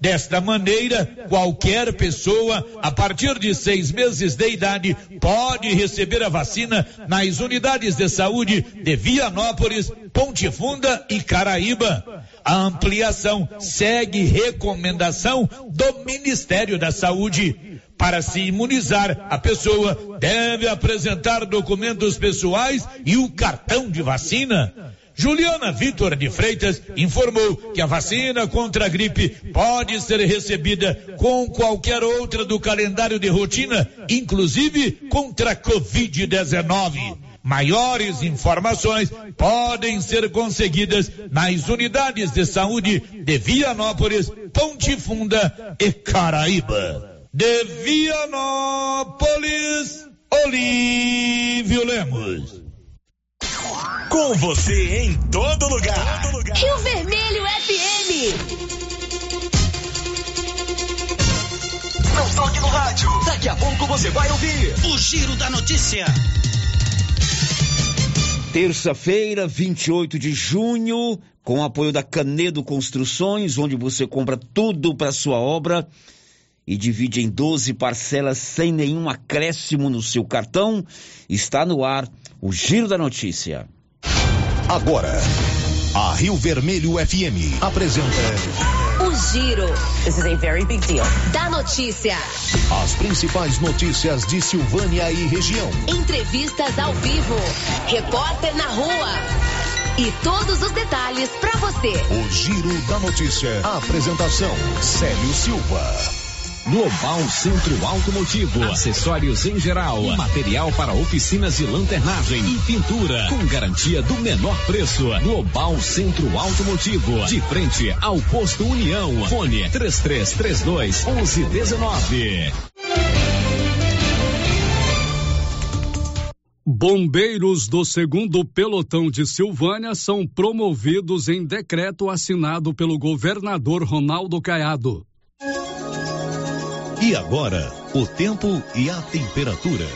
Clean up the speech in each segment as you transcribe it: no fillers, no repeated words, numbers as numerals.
Desta maneira, qualquer pessoa, a partir de 6 meses de idade, pode receber a vacina nas unidades de saúde de Vianópolis, Ponte Funda e Caraíba. A ampliação segue recomendação do Ministério da Saúde. Para se imunizar, a pessoa deve apresentar documentos pessoais e o cartão de vacina. Juliana Vitor de Freitas informou que a vacina contra a gripe pode ser recebida com qualquer outra do calendário de rotina, inclusive contra a Covid-19. Maiores informações podem ser conseguidas nas unidades de saúde de Vianópolis, Ponte Funda e Caraíba. De Vianópolis, Olívio Lemos. Com você em todo lugar. Rio Vermelho FM. Não toque no rádio. Daqui a pouco você vai ouvir o Giro da Notícia. Terça-feira, 28 de junho, com o apoio da Canedo Construções, onde você compra tudo para sua obra e divide em 12 parcelas sem nenhum acréscimo no seu cartão. Está no ar o Giro da Notícia. Agora, a Rio Vermelho FM apresenta o Giro. This is a very big deal. Da notícia. As principais notícias de Silvânia e região. Entrevistas ao vivo. Repórter na rua. E todos os detalhes para você. O Giro da Notícia. A apresentação: Célio Silva. Global Centro Automotivo, acessórios em geral, material para oficinas de lanternagem e pintura, com garantia do menor preço. Global Centro Automotivo, de frente ao posto União. Fone 3332-1119. Bombeiros do 2º Pelotão de Silvânia são promovidos em decreto assinado pelo governador Ronaldo Caiado. E agora, o tempo e a temperatura.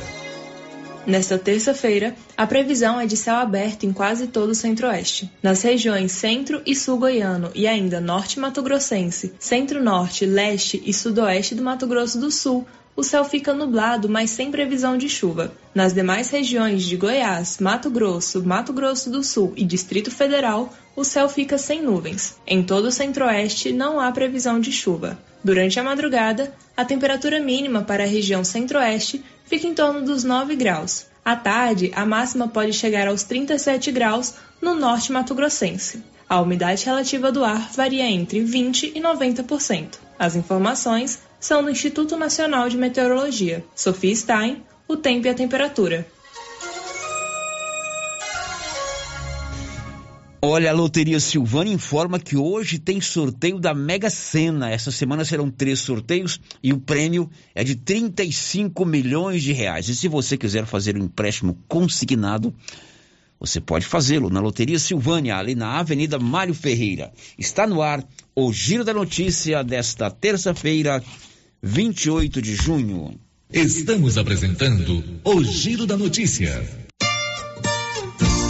Nesta terça-feira, a previsão é de céu aberto em quase todo o centro-oeste. Nas regiões centro e sul goiano e ainda norte mato-grossense, centro-norte, leste e sudoeste do Mato Grosso do Sul, o céu fica nublado, mas sem previsão de chuva. Nas demais regiões de Goiás, Mato Grosso, Mato Grosso do Sul e Distrito Federal, o céu fica sem nuvens. Em todo o centro-oeste, não há previsão de chuva. Durante a madrugada, a temperatura mínima para a região centro-oeste fica em torno dos 9 graus. À tarde, a máxima pode chegar aos 37 graus no norte mato-grossense. A umidade relativa do ar varia entre 20% e 90%. As informações são do Instituto Nacional de Meteorologia. Sofia Stein, o tempo e a temperatura. Olha, a Loteria Silvânia informa que hoje tem sorteio da Mega Sena. Essa semana serão 3 sorteios e o prêmio é de 35 milhões de reais. E se você quiser fazer um empréstimo consignado, você pode fazê-lo na Loteria Silvânia, ali na Avenida Mário Ferreira. Está no ar o Giro da Notícia desta terça-feira, 28 de junho. Estamos apresentando o Giro da Notícia.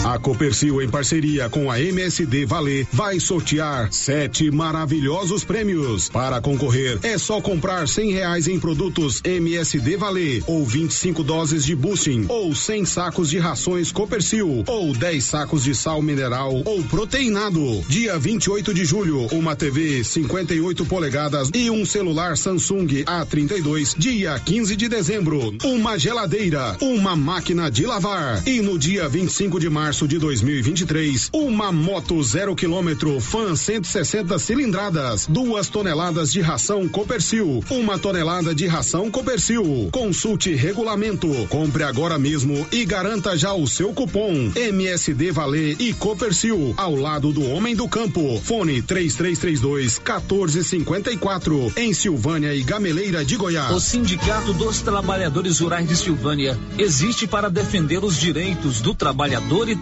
A Copercil, em parceria com a MSD Valer, vai sortear 7 maravilhosos prêmios. Para concorrer, é só comprar R$100 em produtos MSD Valer, ou 25 doses de boosting, ou 100 sacos de rações Copercil, ou 10 sacos de sal mineral ou proteinado. Dia 28 de julho, uma TV 58 polegadas e um celular Samsung A32. Dia 15 de dezembro, uma geladeira, uma máquina de lavar. E no dia 25 de março, de 2023, uma moto 0 km Fan 160 cilindradas, 2 toneladas de ração Copercil, 1 tonelada de ração Copercil. Consulte regulamento. Compre agora mesmo e garanta já o seu cupom MSD Valer e Copercil, ao lado do homem do campo. Fone 3332-1454, em Silvânia e Gameleira de Goiás. O Sindicato dos Trabalhadores Rurais de Silvânia existe para defender os direitos do trabalhador e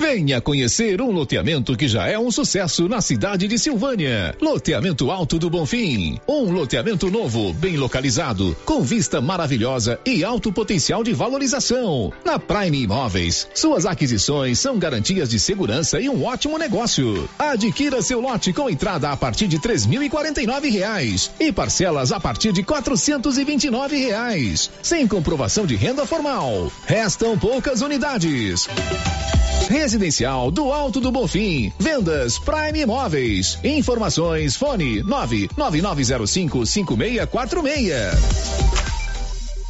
Venha conhecer um loteamento que já é um sucesso na cidade de Silvânia. Loteamento Alto do Bonfim. Um loteamento novo, bem localizado, com vista maravilhosa e alto potencial de valorização. Na Prime Imóveis, suas aquisições são garantias de segurança e um ótimo negócio. Adquira seu lote com entrada a partir de R$3.049 e parcelas a partir de R$429, sem comprovação de renda formal. Restam poucas unidades. Residencial do Alto do Bonfim. Vendas Prime Imóveis. Informações fone 99905-5646.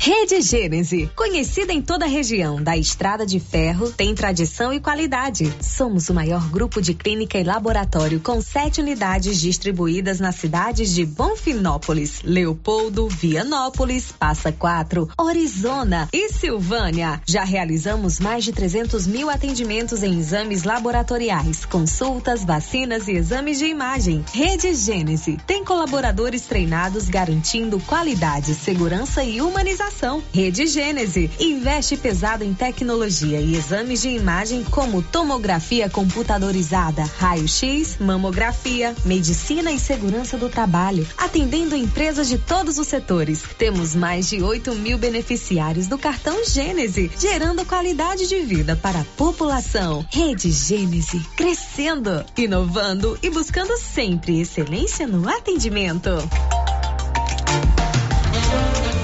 Rede Gênese, conhecida em toda a região da Estrada de Ferro, tem tradição e qualidade. Somos o maior grupo de clínica e laboratório com 7 unidades distribuídas nas cidades de Bonfinópolis, Leopoldo, Vianópolis, Passa 4, Orizona e Silvânia. Já realizamos mais de 300.000 atendimentos em exames laboratoriais, consultas, vacinas e exames de imagem. Rede Gênese tem colaboradores treinados garantindo qualidade, segurança e humanização. Rede Gênese investe pesado em tecnologia e exames de imagem como tomografia computadorizada, raio-x, mamografia, medicina e segurança do trabalho, atendendo empresas de todos os setores. Temos mais de 8.000 beneficiários do cartão Gênese, gerando qualidade de vida para a população. Rede Gênese, crescendo, inovando e buscando sempre excelência no atendimento.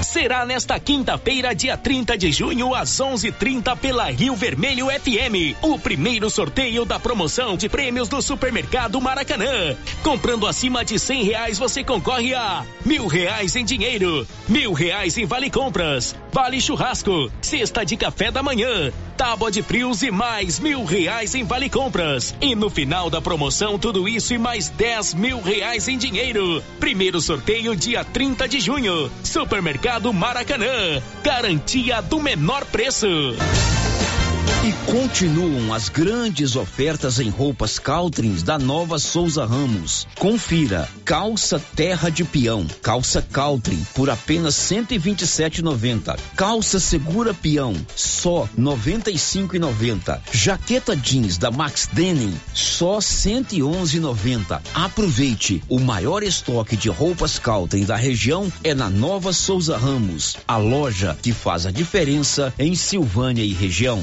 Será nesta quinta-feira, dia 30 de junho, às 11h30, pela Rio Vermelho FM, o primeiro sorteio da promoção de prêmios do Supermercado Maracanã. Comprando acima de R$100, você concorre a R$1.000 em dinheiro, R$1.000 em vale compras, vale churrasco, cesta de café da manhã, tábua de frios e mais R$1.000 em vale compras. E no final da promoção, tudo isso e mais R$10.000 em dinheiro. Primeiro sorteio, dia 30 de junho. Supermercado Maracanã. Garantia do menor preço. E continuam as grandes ofertas em roupas Caltrins da Nova Souza Ramos. Confira: calça terra de peão, calça Caltrin por apenas R$127,90. Calça segura peão, só R$95,90. Jaqueta jeans da Max Denim, só R$111,90. Aproveite, o maior estoque de roupas Caltrin da região é na Nova Souza Ramos, a loja que faz a diferença em Silvânia e região.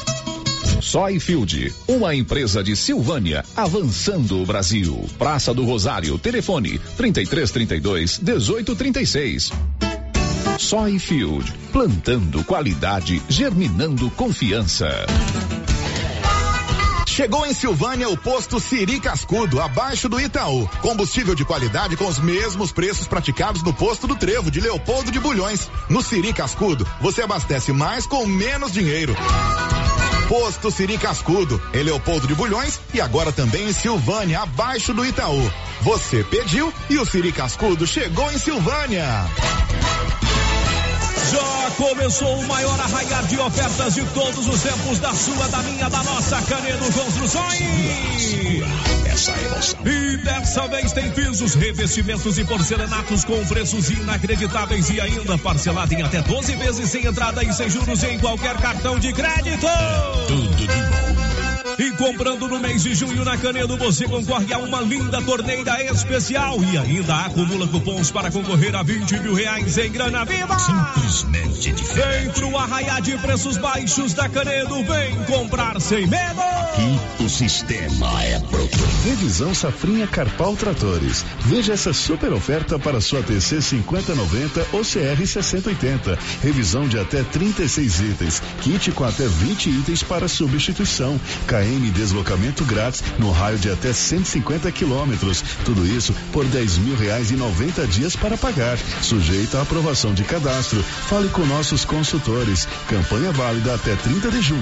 Soyfield, uma empresa de Silvânia, avançando o Brasil. Praça do Rosário, telefone 3332-1836. Soyfield, plantando qualidade, germinando confiança. Chegou em Silvânia o posto Siri Cascudo, abaixo do Itaú. Combustível de qualidade com os mesmos preços praticados no posto do Trevo de Leopoldo de Bulhões. No Siri Cascudo, você abastece mais com menos dinheiro. Posto Siri Cascudo, em Leopoldo de Bulhões e agora também em Silvânia, abaixo do Itaú. Você pediu e o Siri Cascudo chegou em Silvânia. Já começou o maior arraiar de ofertas de todos os tempos, da sua, da minha, da nossa Canedo Construções. Essa é emoção. E dessa vez tem pisos, revestimentos e porcelanatos com preços inacreditáveis e ainda parcelado em até 12 vezes sem entrada e sem juros em qualquer cartão de crédito. Tudo de bom. E comprando no mês de junho na Canedo, você concorre a uma linda torneira especial e ainda acumula cupons para concorrer a 20 mil reais em grana viva. Simplesmente diferente. Vem pro arraiar de preços baixos da Canedo, vem comprar sem medo. Aqui o sistema é pronto. Revisão Safrinha Carpal Tratores. Veja essa super oferta para sua TC 5090 ou CR 6080. Revisão de até 36 itens. Kit com até 20 itens para substituição. KM deslocamento grátis no raio de até 150 quilômetros. Tudo isso por R$10.000 e 90 dias para pagar. Sujeito à aprovação de cadastro. Fale com nossos consultores. Campanha válida até 30 de junho.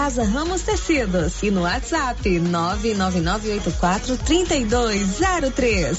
Casa Ramos Tecidos, e no WhatsApp 999843203.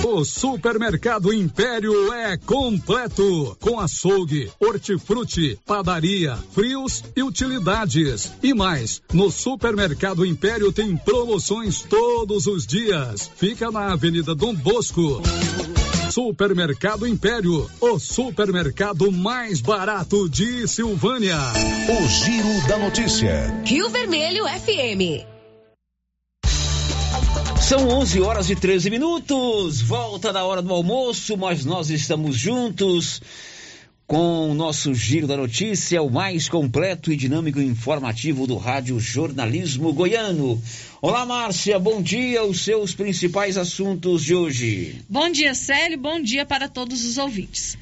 O Supermercado Império é completo, com açougue, hortifruti, padaria, frios e utilidades. E mais, no Supermercado Império tem promoções todos os dias. Fica na Avenida Dom Bosco. Supermercado Império, o supermercado mais barato de Silvânia. O Giro da Notícia. Rio Vermelho FM. São 11h13. Volta da hora do almoço, mas nós estamos juntos com o nosso Giro da Notícia, o mais completo e dinâmico informativo do Rádio Jornalismo Goiano. Olá, Márcia, bom dia, os seus principais assuntos de hoje. Bom dia, Célio, bom dia para todos os ouvintes.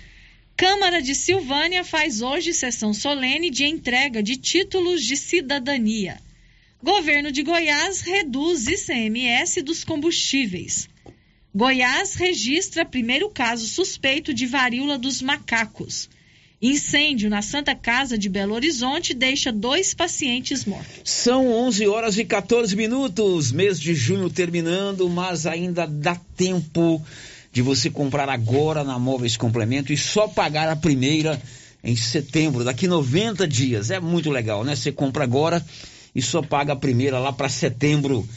Câmara de Silvânia faz hoje sessão solene de entrega de títulos de cidadania. Governo de Goiás reduz ICMS dos combustíveis. Goiás registra primeiro caso suspeito de varíola dos macacos. Incêndio na Santa Casa de Belo Horizonte deixa 2 pacientes mortos. Ssão 11h14. Mês de junho terminando, mas ainda dá tempo de você comprar agora na Móveis Complemento e só pagar a primeira em setembro, daqui 90 dias. É muito legal, né? Você compra agora e só paga a primeira lá para setembro.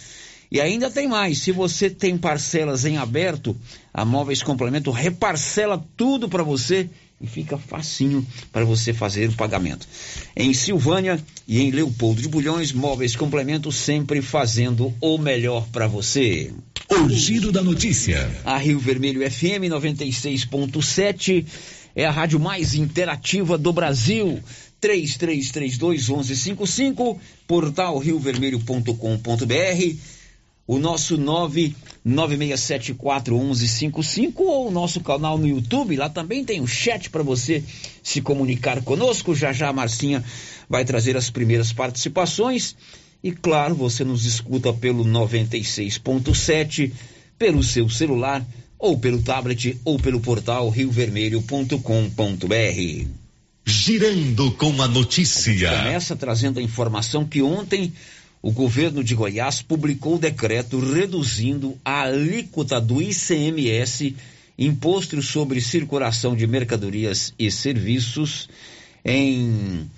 E ainda tem mais, se você tem parcelas em aberto, a Móveis Complemento reparcela tudo para você e fica facinho para você fazer o pagamento. Em Silvânia e em Leopoldo de Bulhões, Móveis Complemento sempre fazendo o melhor para você. O Giro da Notícia. A Rio Vermelho FM 96.7 é a rádio mais interativa do Brasil. 3332-1155, portal riovermelho.com.br, o nosso 99674-1155 ou o nosso canal no YouTube. Lá também tem um chat para você se comunicar conosco. Já já a Marcinha vai trazer as primeiras participações. E claro, você nos escuta pelo 96.7, pelo seu celular ou pelo tablet ou pelo portal riovermelho.com.br. Girando com a notícia. A gente começa trazendo a informação que ontem o governo de Goiás publicou o decreto reduzindo a alíquota do ICMS, Imposto sobre Circulação de Mercadorias e Serviços, em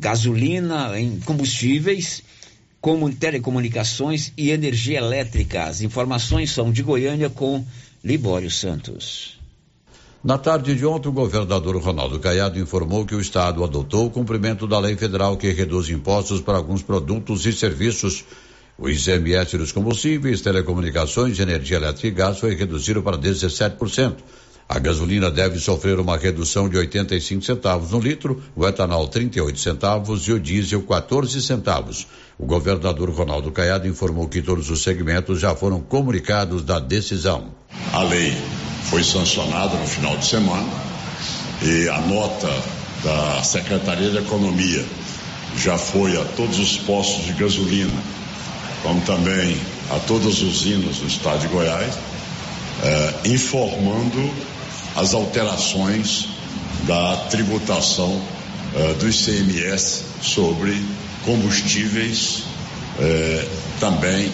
gasolina, em combustíveis, como telecomunicações e energia elétrica. As informações são de Goiânia com Libório Santos. Na tarde de ontem, o governador Ronaldo Caiado informou que o Estado adotou o cumprimento da lei federal que reduz impostos para alguns produtos e serviços. O ICMS dos combustíveis, telecomunicações, energia elétrica e gás foi reduzido para 17%. A gasolina deve sofrer uma redução de 85 centavos no litro, o etanol 38 centavos e o diesel 14 centavos. O governador Ronaldo Caiado informou que todos os segmentos já foram comunicados da decisão. A lei foi sancionada no final de semana e a nota da Secretaria de Economia já foi a todos os postos de gasolina, como também a todas as usinas do estado de Goiás, informando as alterações da tributação do ICMS sobre combustíveis, também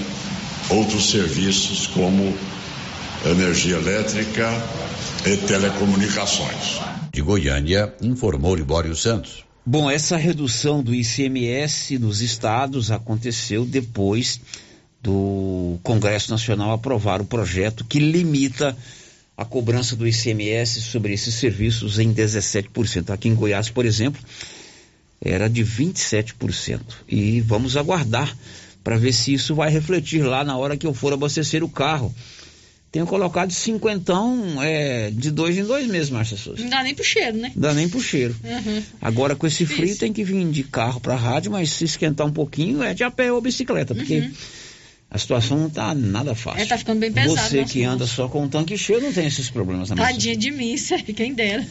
outros serviços como energia elétrica e telecomunicações. De Goiânia, informou Libório Santos. Bom, essa redução do ICMS nos estados aconteceu depois do Congresso Nacional aprovar o projeto que limita a cobrança do ICMS sobre esses serviços em 17%. Aqui em Goiás, por exemplo, era de 27%. E vamos aguardar para ver se isso vai refletir lá na hora que eu for abastecer o carro. Tenho colocado 50, de 2 em 2 meses, Márcia Souza. Não dá nem pro cheiro, né? Não dá nem pro cheiro. Uhum. Agora, com esse frio, tem que vir de carro pra rádio, mas se esquentar um pouquinho, de a pé ou bicicleta, porque a situação não tá nada fácil. Tá ficando bem pesado. Você que anda só com um tanque cheio não tem esses problemas. Tadinha de mim, sério, quem dera.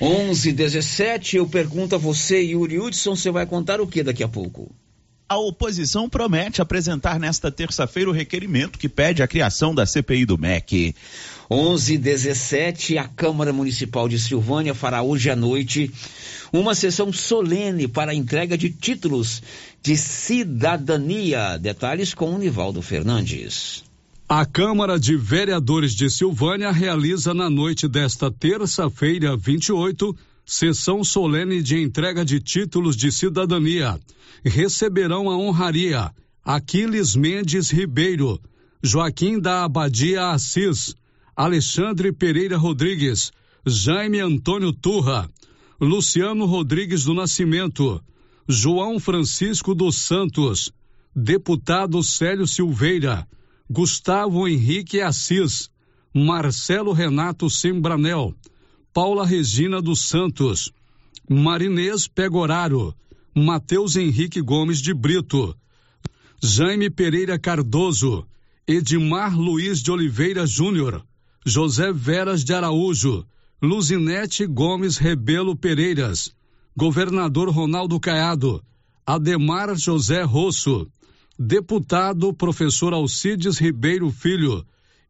11h17, eu pergunto a você, Yuri Hudson, você vai contar o que daqui a pouco? A oposição promete apresentar nesta terça-feira o requerimento que pede a criação da CPI do MEC. 11h17, a Câmara Municipal de Silvânia fará hoje à noite uma sessão solene para a entrega de títulos de cidadania. Detalhes com o Nivaldo Fernandes. A Câmara de Vereadores de Silvânia realiza na noite desta terça-feira, 28, sessão solene de entrega de títulos de cidadania. Receberão a honraria Aquiles Mendes Ribeiro, Joaquim da Abadia Assis, Alexandre Pereira Rodrigues, Jaime Antônio Turra, Luciano Rodrigues do Nascimento, João Francisco dos Santos, deputado Célio Silveira, Gustavo Henrique Assis, Marcelo Renato Sembranel, Paula Regina dos Santos, Marinês Pegoraro, Matheus Henrique Gomes de Brito, Jaime Pereira Cardoso, Edmar Luiz de Oliveira Júnior, José Veras de Araújo, Luzinete Gomes Rebelo Pereiras, governador Ronaldo Caiado, Ademar José Rosso, deputado professor Alcides Ribeiro Filho,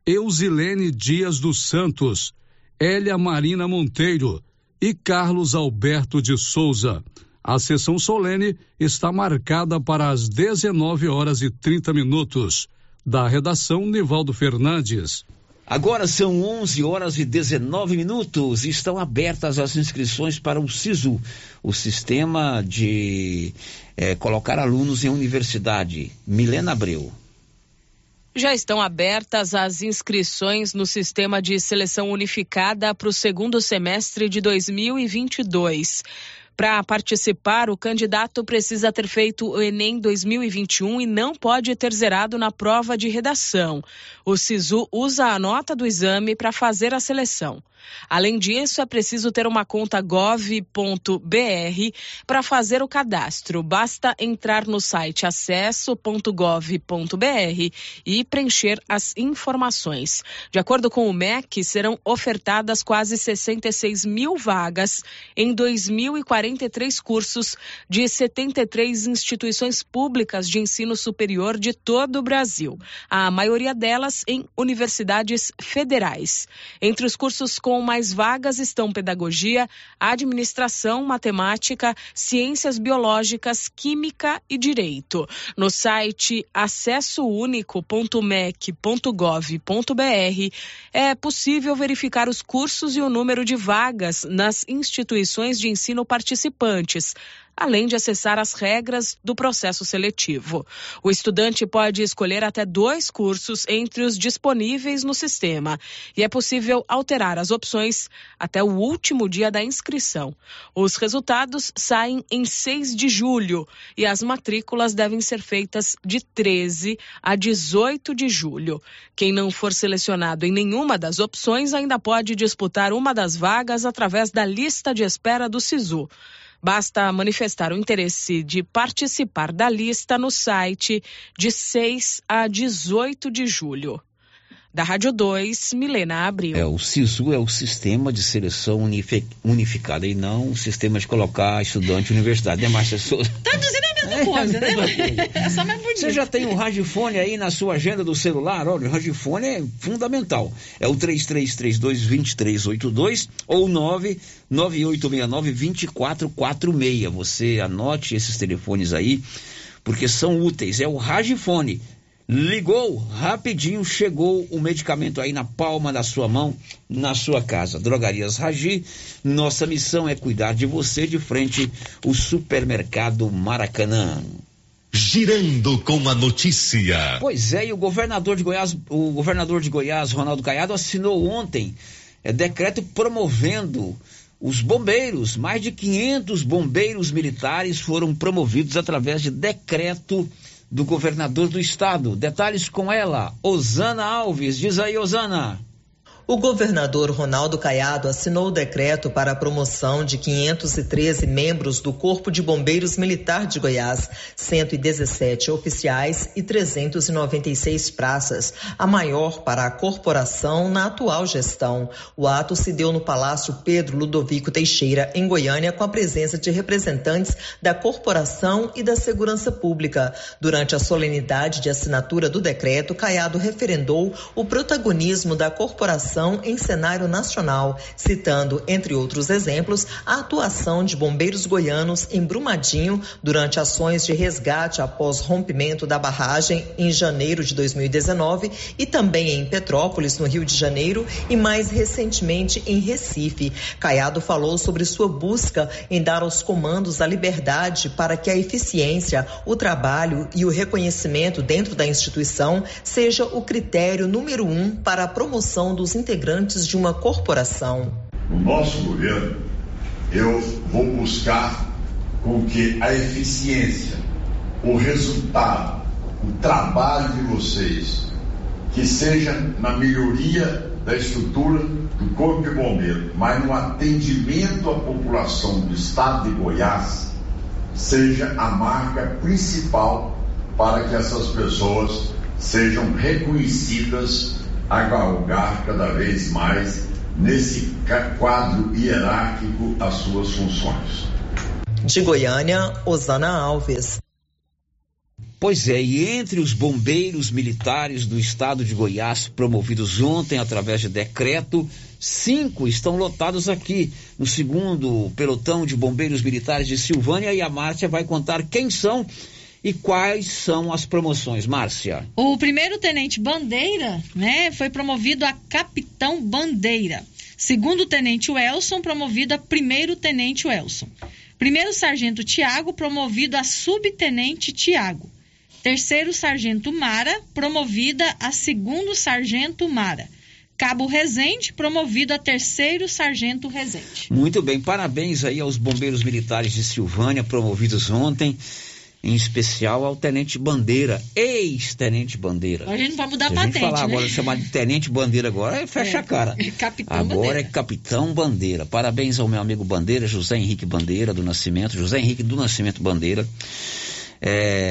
Eusilene Dias dos Santos, Elia Marina Monteiro e Carlos Alberto de Souza. A sessão solene está marcada para as 19h30. Da redação, Nivaldo Fernandes. Agora são 11h19 e estão abertas as inscrições para o SISU, o Sistema de Colocar Alunos em Universidade. Milena Abreu. Já estão abertas as inscrições no Sistema de Seleção Unificada para o segundo semestre de 2022. Para participar, o candidato precisa ter feito o Enem 2021 e não pode ter zerado na prova de redação. O SISU usa a nota do exame para fazer a seleção. Além disso, é preciso ter uma conta gov.br para fazer o cadastro. Basta entrar no site acesso.gov.br e preencher as informações. De acordo com o MEC, serão ofertadas quase 66 mil vagas em 2.043 cursos de 73 instituições públicas de ensino superior de todo o Brasil, a maioria delas em universidades federais. Entre os cursos com mais vagas estão pedagogia, administração, matemática, ciências biológicas, química e direito. No site acessounico.mec.gov.br é possível verificar os cursos e o número de vagas nas instituições de ensino participantes, além de acessar as regras do processo seletivo. O estudante pode escolher até 2 cursos entre os disponíveis no sistema e é possível alterar as opções até o último dia da inscrição. Os resultados saem em 6 de julho e as matrículas devem ser feitas de 13 a 18 de julho. Quem não for selecionado em nenhuma das opções ainda pode disputar uma das vagas através da lista de espera do SISU. Basta manifestar o interesse de participar da lista no site de 6 a 18 de julho. Da Rádio 2, Milena Abril. O SISU é o Sistema de Seleção Unificada e não o sistema de colocar estudante universidade, né, Márcia Souza? Traduzindo a mesma coisa, né? É só mais bonito. Você já tem um radiofone aí na sua agenda do celular? Olha, o radiofone é fundamental. É o 3332-2382 ou 99869-2446. Você anote esses telefones aí, porque são úteis. É o radiofone. Ligou, rapidinho, chegou o medicamento aí na palma da sua mão, na sua casa. Drogarias Ragi, nossa missão é cuidar de você, de frente o supermercado Maracanã. Girando com a notícia. Pois é, e o governador de Goiás, Ronaldo Caiado, assinou ontem decreto promovendo os bombeiros. Mais de 500 bombeiros militares foram promovidos através de decreto do governador do estado. Detalhes com ela, Osana Alves. Diz aí, Osana. O governador Ronaldo Caiado assinou o decreto para a promoção de 513 membros do Corpo de Bombeiros Militar de Goiás, 117 oficiais e 396 praças, a maior para a corporação na atual gestão. O ato se deu no Palácio Pedro Ludovico Teixeira, em Goiânia, com a presença de representantes da corporação e da segurança pública. Durante a solenidade de assinatura do decreto, Caiado referendou o protagonismo da corporação em cenário nacional, citando, entre outros exemplos, a atuação de bombeiros goianos em Brumadinho durante ações de resgate após rompimento da barragem em janeiro de 2019 e também em Petrópolis, no Rio de Janeiro, e mais recentemente em Recife. Caiado falou sobre sua busca em dar aos comandos a liberdade para que a eficiência, o trabalho e o reconhecimento dentro da instituição seja o critério número 1 para a promoção dos integrantes de uma corporação. No nosso governo, eu vou buscar com que a eficiência, o resultado, o trabalho de vocês, que seja na melhoria da estrutura do Corpo de Bombeiro, mas no atendimento à população do estado de Goiás, seja a marca principal para que essas pessoas sejam reconhecidas a galgar cada vez mais nesse quadro hierárquico as suas funções. De Goiânia, Osana Alves. Pois é, e entre os bombeiros militares do estado de Goiás promovidos ontem através de decreto, 5 estão lotados aqui no 2º pelotão de bombeiros militares de Silvânia, e a Márcia vai contar quem são E quais são as promoções, Márcia? O primeiro tenente Bandeira, né, foi promovido a capitão Bandeira. Segundo tenente Welson, promovido a primeiro tenente Welson. Primeiro sargento Tiago, promovido a subtenente Tiago. Terceiro sargento Mara, promovida a segundo sargento Mara. Cabo Rezende, promovido a terceiro sargento Rezende. Muito bem, parabéns aí aos bombeiros militares de Silvânia, promovidos ontem. Em especial ao Tenente Bandeira, ex-Tenente Bandeira. Agora a gente não vai mudar a patente, falar, né? Agora chamar de Tenente Bandeira agora, fecha a cara. É Capitão agora Bandeira. É Capitão Bandeira. Parabéns ao meu amigo Bandeira, José Henrique Bandeira do Nascimento, José Henrique do Nascimento Bandeira,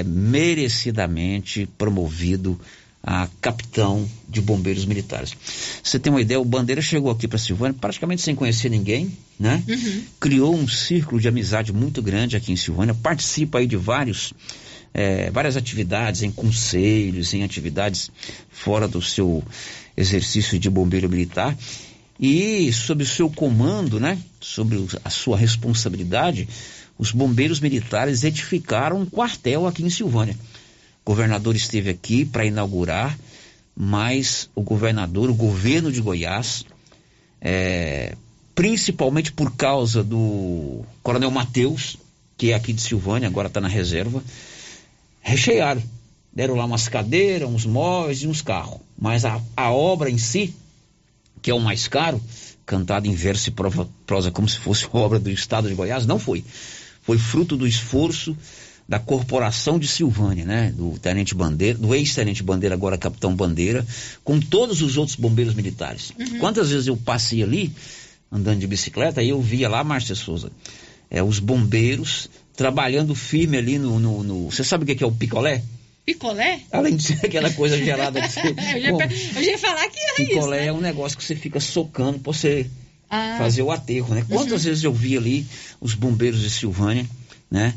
merecidamente promovido a capitão de bombeiros militares. Você tem uma ideia, o Bandeira chegou aqui para Silvânia praticamente sem conhecer ninguém, né? Uhum. Criou um círculo de amizade muito grande aqui em Silvânia, participa aí de várias atividades, em conselhos, em atividades fora do seu exercício de bombeiro militar, e sob o seu comando, né? Sobre a sua responsabilidade, os bombeiros militares edificaram um quartel aqui em Silvânia. O governador esteve aqui para inaugurar, mas o governo de Goiás, principalmente por causa do Coronel Matheus, que é aqui de Silvânia, agora está na reserva, rechearam. Deram lá umas cadeiras, uns móveis e uns carros. Mas a obra em si, que é o mais caro, cantada em verso e prosa como se fosse obra do estado de Goiás, não foi. Foi fruto do esforço da corporação de Silvânia, né? Do Tenente Bandeira, do ex-Tenente Bandeira, agora Capitão Bandeira, com todos os outros bombeiros militares. Uhum. Quantas vezes eu passei ali, andando de bicicleta, e eu via lá, Márcia Souza, os bombeiros trabalhando firme ali no... Você sabe o que é o picolé? Picolé? Além de ser aquela coisa gelada que você... eu já ia falar que era picolé isso, picolé, né? É um negócio que você fica socando pra você fazer o aterro, né? Quantas vezes eu vi ali os bombeiros de Silvânia, né?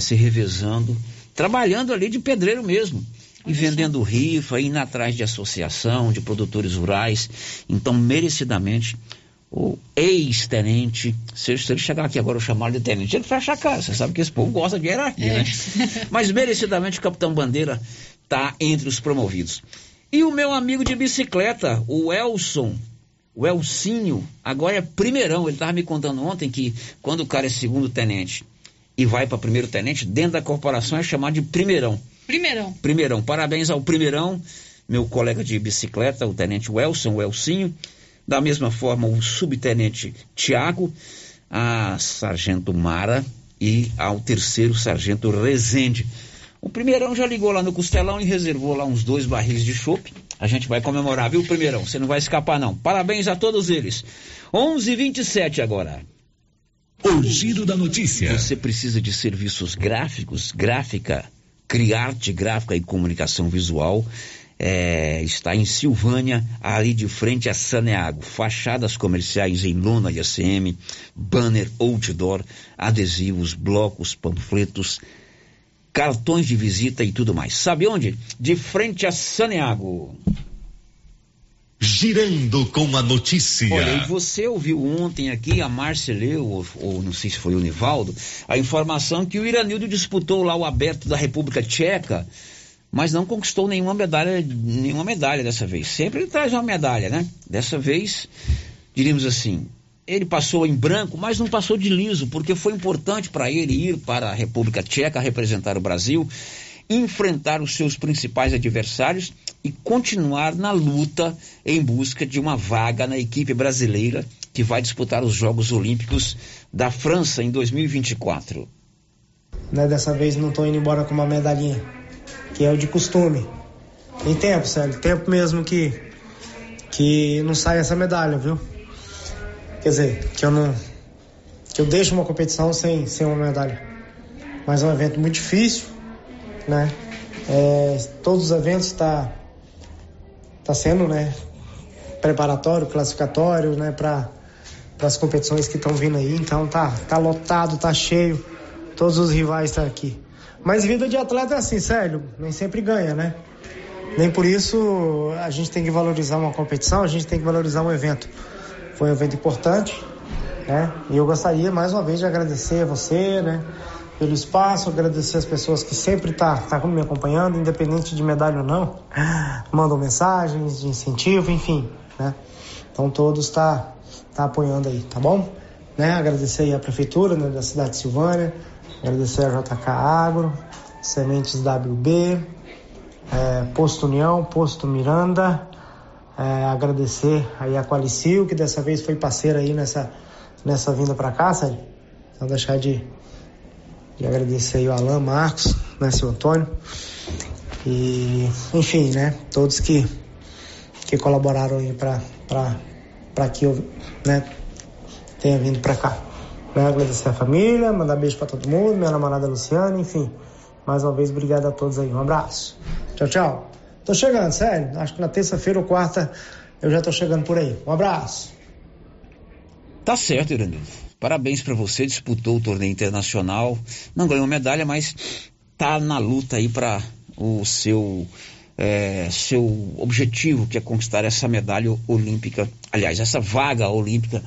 Se revezando, trabalhando ali de pedreiro mesmo, e vendendo rifa, indo atrás de associação, de produtores rurais. Então, merecidamente, o ex-tenente, se ele chegar aqui agora e chamar de tenente, ele fecha a cara, você sabe que esse povo gosta de hierarquia, né? Mas merecidamente o Capitão Bandeira está entre os promovidos. E o meu amigo de bicicleta, o Elson, o Elcinho, agora é primeirão. Ele estava me contando ontem que quando o cara é segundo tenente e vai para primeiro tenente, dentro da corporação é chamado de primeirão. Primeirão. Parabéns ao primeirão, meu colega de bicicleta, o tenente Welson, o Elcinho. Da mesma forma, o subtenente Tiago, a sargento Mara e ao terceiro sargento Rezende. O primeirão já ligou lá no Costelão e reservou lá uns 2 barris de chope. A gente vai comemorar, viu, primeirão? Você não vai escapar, não. Parabéns a todos eles. 11h27 agora. O giro da notícia. Você precisa de serviços gráficos, gráfica, Criarte Gráfica e Comunicação Visual, está em Silvânia, ali de frente a Saneago. Fachadas comerciais em lona e ACM, banner, outdoor, adesivos, blocos, panfletos, cartões de visita e tudo mais. Sabe onde? De frente a Saneago. Girando com a notícia. Olha, e você ouviu ontem aqui, a Márcia leu, ou não sei se foi o Nivaldo, a informação que o Iranildo disputou lá o aberto da República Tcheca, mas não conquistou nenhuma medalha dessa vez. Sempre ele traz uma medalha, né? Dessa vez, diríamos assim, ele passou em branco, mas não passou de liso, porque foi importante para ele ir para a República Tcheca, representar o Brasil, enfrentar os seus principais adversários e continuar na luta em busca de uma vaga na equipe brasileira que vai disputar os Jogos Olímpicos da França em 2024. Dessa vez não estou indo embora com uma medalhinha, que é o de costume. Tem tempo, sério, tempo mesmo que não sai essa medalha, viu? Quer dizer, que eu deixo uma competição sem uma medalha. Mas é um evento muito difícil, né? Todos os eventos tá sendo, né, preparatório, classificatório, né, para as competições que estão vindo aí. Então tá lotado, tá cheio, todos os rivais estão aqui. Mas vida de atleta é assim, sério, nem sempre ganha, né? Nem por isso a gente tem que valorizar uma competição, a gente tem que valorizar um evento. Foi um evento importante, né? E eu gostaria mais uma vez de agradecer a você, né? pelo espaço, agradecer as pessoas que sempre tá me acompanhando, independente de medalha ou não, mandam mensagens de incentivo, enfim, né? Então todos tá apoiando aí, tá bom? Né? Agradecer aí a prefeitura, né, da cidade de Silvânia, agradecer a JK Agro, Sementes WB, Posto União, Posto Miranda, agradecer aí a Qualicil, que dessa vez foi parceira aí nessa vinda para cá, Sérgio. Não deixar de agradecer aí o Alan, Marcos, né, seu Antônio, e enfim, né, todos que colaboraram aí para que eu, né, tenha vindo para cá. Né, agradecer a família, mandar beijo para todo mundo, minha namorada Luciana, enfim, mais uma vez, obrigado a todos aí, um abraço, tchau, tchau. Tô chegando, sério, acho que na terça-feira ou quarta eu já tô chegando por aí, um abraço. Tá certo, Irandolfo. Parabéns para você, disputou o torneio internacional, não ganhou medalha, mas tá na luta aí para o seu objetivo, que é conquistar essa medalha olímpica, aliás, essa vaga olímpica,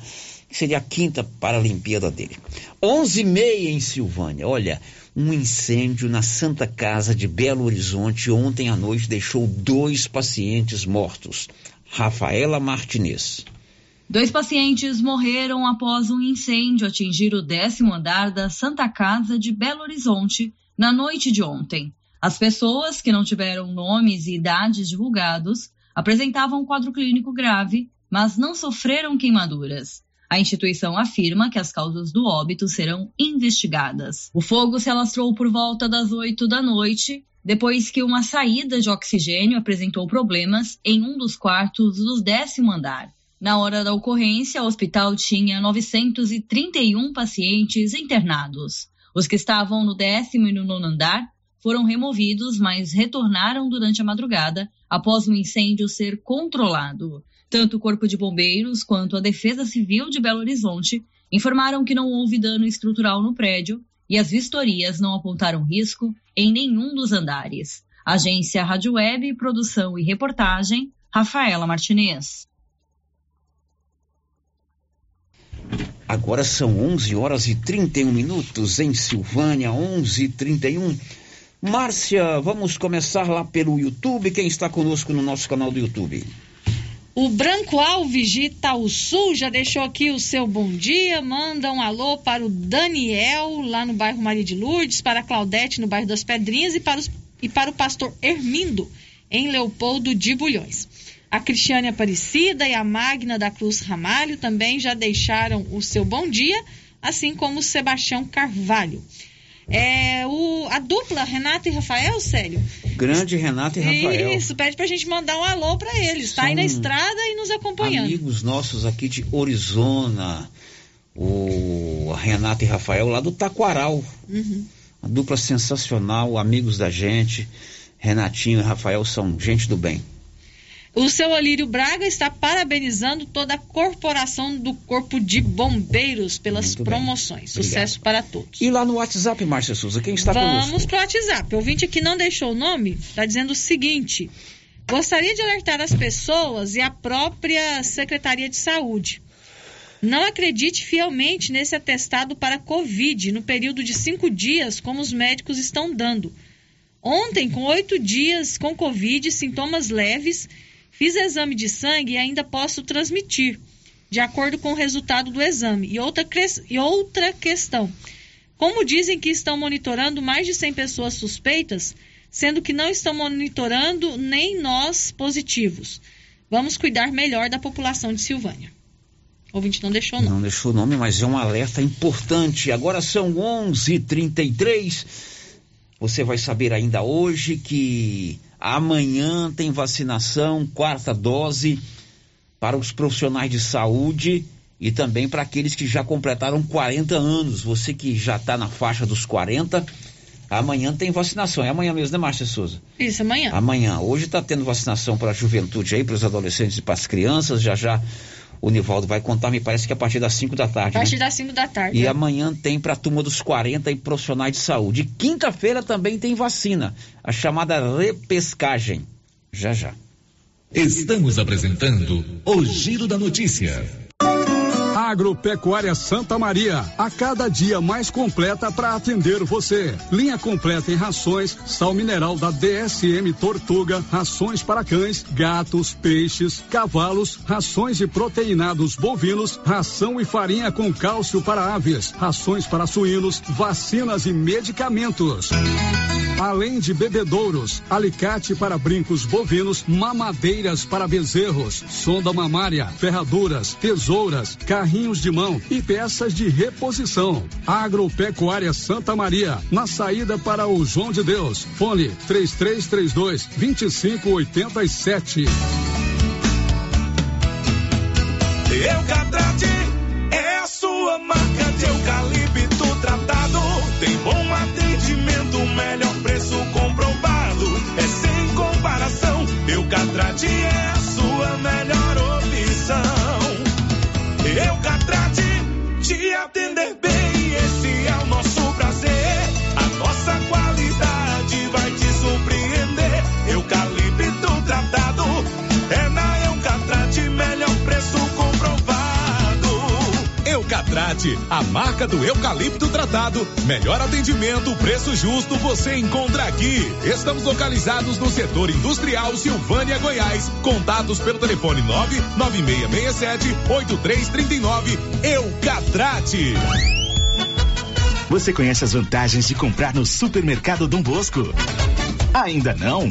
que seria a quinta Paralimpíada dele. 11h30 em Silvânia, olha, um incêndio na Santa Casa de Belo Horizonte ontem à noite deixou 2 pacientes mortos. Rafaela Martinez. 2 pacientes morreram após um incêndio atingir o 10º andar da Santa Casa de Belo Horizonte na noite de ontem. As pessoas, que não tiveram nomes e idades divulgados, apresentavam um quadro clínico grave, mas não sofreram queimaduras. A instituição afirma que as causas do óbito serão investigadas. O fogo se alastrou por volta das 20h, depois que uma saída de oxigênio apresentou problemas em um dos quartos do 10º andar. Na hora da ocorrência, o hospital tinha 931 pacientes internados. Os que estavam no 10º e no 9º andar foram removidos, mas retornaram durante a madrugada após o incêndio ser controlado. Tanto o Corpo de Bombeiros quanto a Defesa Civil de Belo Horizonte informaram que não houve dano estrutural no prédio e as vistorias não apontaram risco em nenhum dos andares. Agência Rádio Web, produção e reportagem, Rafaela Martinez. Agora são 11h31 em Silvânia, 11h31. Márcia, vamos começar lá pelo YouTube. Quem está conosco no nosso canal do YouTube? O Branco Alves de Itaúsul já deixou aqui o seu bom dia, manda um alô para o Daniel, lá no bairro Maria de Lourdes, para a Claudete, no bairro das Pedrinhas, e para o pastor Hermindo, em Leopoldo de Bulhões. A Cristiane Aparecida e a Magna da Cruz Ramalho também já deixaram o seu bom dia, assim como o Sebastião Carvalho. A dupla Renata e Rafael, Célio? Grande Renata e Rafael. Isso, pede pra gente mandar um alô pra eles, tá aí na estrada e nos acompanhando. Amigos nossos aqui de Orizona, a Renata e Rafael lá do Taquaral. Uhum. A dupla sensacional, amigos da gente. Renatinho e Rafael são gente do bem. O seu Olírio Braga está parabenizando toda a corporação do Corpo de Bombeiros pelas promoções. Obrigado. Sucesso para todos. E lá no WhatsApp, Márcia Souza, quem está conosco? Vamos para o WhatsApp. O ouvinte que não deixou o nome está dizendo o seguinte: gostaria de alertar as pessoas e a própria Secretaria de Saúde. Não acredite fielmente nesse atestado para Covid no período de 5 dias, como os médicos estão dando. Ontem, com 8 dias com Covid, sintomas leves, fiz exame de sangue e ainda posso transmitir, de acordo com o resultado do exame. E outra questão, como dizem que estão monitorando mais de 100 pessoas suspeitas, sendo que não estão monitorando nem nós positivos. Vamos cuidar melhor da população de Silvânia. O ouvinte não deixou o nome. Não deixou o nome, mas é um alerta importante. Agora são 11h33. Você vai saber ainda hoje que amanhã tem vacinação, 4ª dose para os profissionais de saúde e também para aqueles que já completaram 40 anos. Você que já está na faixa dos 40, amanhã tem vacinação. É amanhã mesmo, né, Márcia Souza? Isso, amanhã. Amanhã. Hoje está tendo vacinação para a juventude aí, para os adolescentes e para as crianças. Já já o Nivaldo vai contar, me parece que a partir das 5 da tarde. A partir das 5 da tarde. E amanhã tem para a turma dos 40 e profissionais de saúde. E quinta-feira também tem vacina, a chamada repescagem. Já, já. Estamos apresentando o Giro da Notícia. Agropecuária Santa Maria, a cada dia mais completa para atender você. Linha completa em rações, sal mineral da DSM Tortuga, rações para cães, gatos, peixes, cavalos, rações de proteinados bovinos, ração e farinha com cálcio para aves, rações para suínos, vacinas e medicamentos. Além de bebedouros, alicate para brincos bovinos, mamadeiras para bezerros, sonda mamária, ferraduras, tesouras, carrinhos de mão e peças de reposição. Agropecuária Santa Maria, na saída para o João de Deus. Fone 3332-2587. Eucatrate é a sua marca de eucalipto tratado. Tem bom atendimento, melhor preço comprovado. É sem comparação. Eucatrate é a sua melhor opção. Eucatrate, te atender bem, esse é o nosso prazer. A nossa qualidade vai te surpreender. Eucalipto tratado é na Eucatrate, melhor preço comprovado. Eucatrate, a marca do eucalipto tratado. Melhor atendimento, preço justo, você encontra aqui. Estamos localizados no setor industrial Silvânia, Goiás. Contatos pelo telefone 99667-8339. Eucatrate. Você conhece as vantagens de comprar no Supermercado Dom Bosco? Ainda não?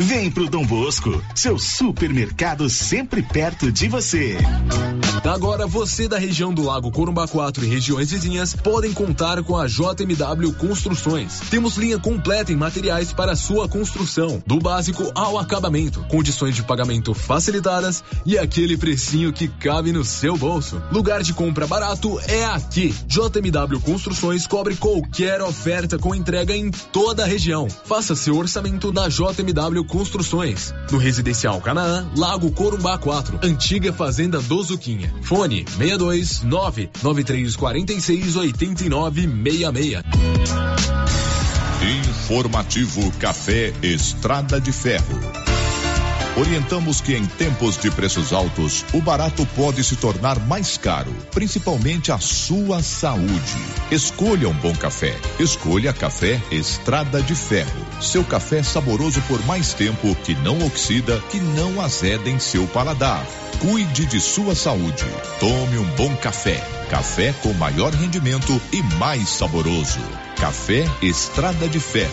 Vem pro Dom Bosco, seu supermercado sempre perto de você. Agora você da região do Lago Corumbá 4 e regiões vizinhas podem contar com a JMW Construções. Temos linha completa em materiais para sua construção, do básico ao acabamento, condições de pagamento facilitadas e aquele precinho que cabe no seu bolso. Lugar de compra barato é aqui. JMW Construções cobre qualquer oferta com entrega em toda a região. Faça seu orçamento na JMW Construções, no Residencial Canaã, Lago Corumbá 4, antiga Fazenda do Zuquinha. Fone 629-9346-8966. Informativo Café Estrada de Ferro. Orientamos que em tempos de preços altos, o barato pode se tornar mais caro, principalmente a sua saúde. Escolha um bom café. Escolha Café Estrada de Ferro. Seu café saboroso por mais tempo, que não oxida, que não azeda em seu paladar. Cuide de sua saúde. Tome um bom café. Café com maior rendimento e mais saboroso. Café Estrada de Ferro.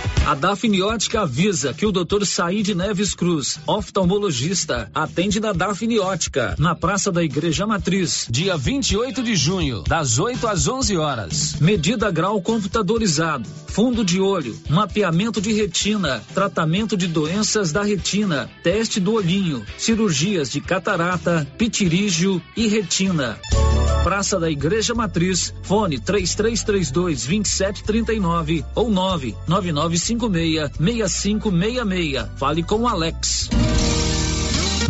A Dafniótica avisa que o Dr. Saíde Neves Cruz, oftalmologista, atende na Dafniótica, na Praça da Igreja Matriz, dia 28 de junho, das 8 às 11 horas. Medida grau computadorizado, fundo de olho, mapeamento de retina, tratamento de doenças da retina, teste do olhinho, cirurgias de catarata, pitirígio e retina. Praça da Igreja Matriz, fone 3332-2739 ou 99956-6566. Fale com o Alex.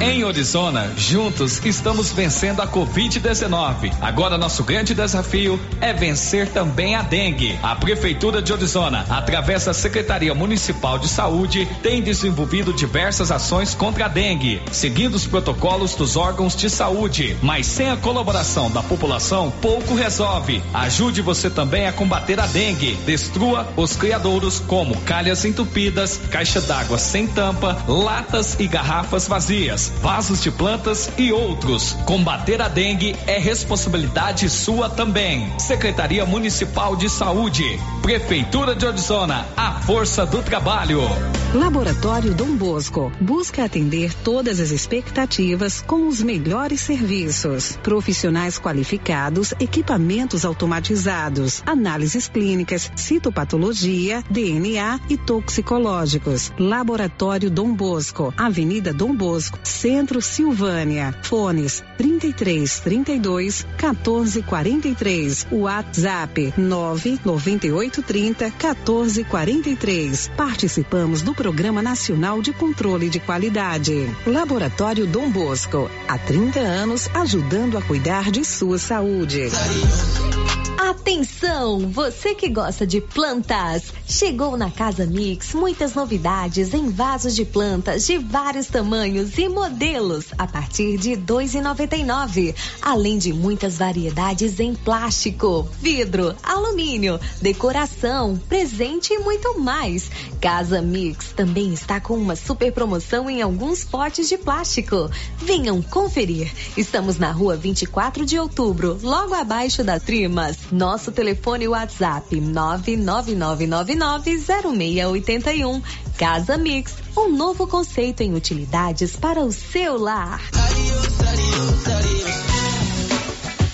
Em Orizona, juntos estamos vencendo a Covid-19. Agora nosso grande desafio é vencer também a dengue. A Prefeitura de Orizona, através da Secretaria Municipal de Saúde, tem desenvolvido diversas ações contra a dengue, seguindo os protocolos dos órgãos de saúde. Mas sem a colaboração da população, pouco resolve. Ajude você também a combater a dengue. Destrua os criadouros como calhas entupidas, caixa d'água sem tampa, latas e garrafas vazias, vasos de plantas e outros. Combater a dengue é responsabilidade sua também. Secretaria Municipal de Saúde, Prefeitura de Orizona, a força do trabalho. Laboratório Dom Bosco busca atender todas as expectativas com os melhores serviços, profissionais qualificados, equipamentos automatizados, análises clínicas, citopatologia, DNA e toxicológicos. Laboratório Dom Bosco, Avenida Dom Bosco, Centro Silvânia, fones 3332-1443, WhatsApp 99830-1443. Participamos do Programa Nacional de Controle de Qualidade. Laboratório Dom Bosco, há 30 anos ajudando a cuidar de sua saúde. Atenção, você que gosta de plantas, chegou na Casa Mix muitas novidades em vasos de plantas de vários tamanhos e modelos a partir de R$2,99, além de muitas variedades em plástico, vidro, alumínio, decoração, presente e muito mais. Casa Mix também está com uma super promoção em alguns potes de plástico. Venham conferir. Estamos na Rua 24 de Outubro, logo abaixo da Trimas. Nosso telefone WhatsApp 999990681. Casa Mix, um novo conceito em utilidades para o seu lar.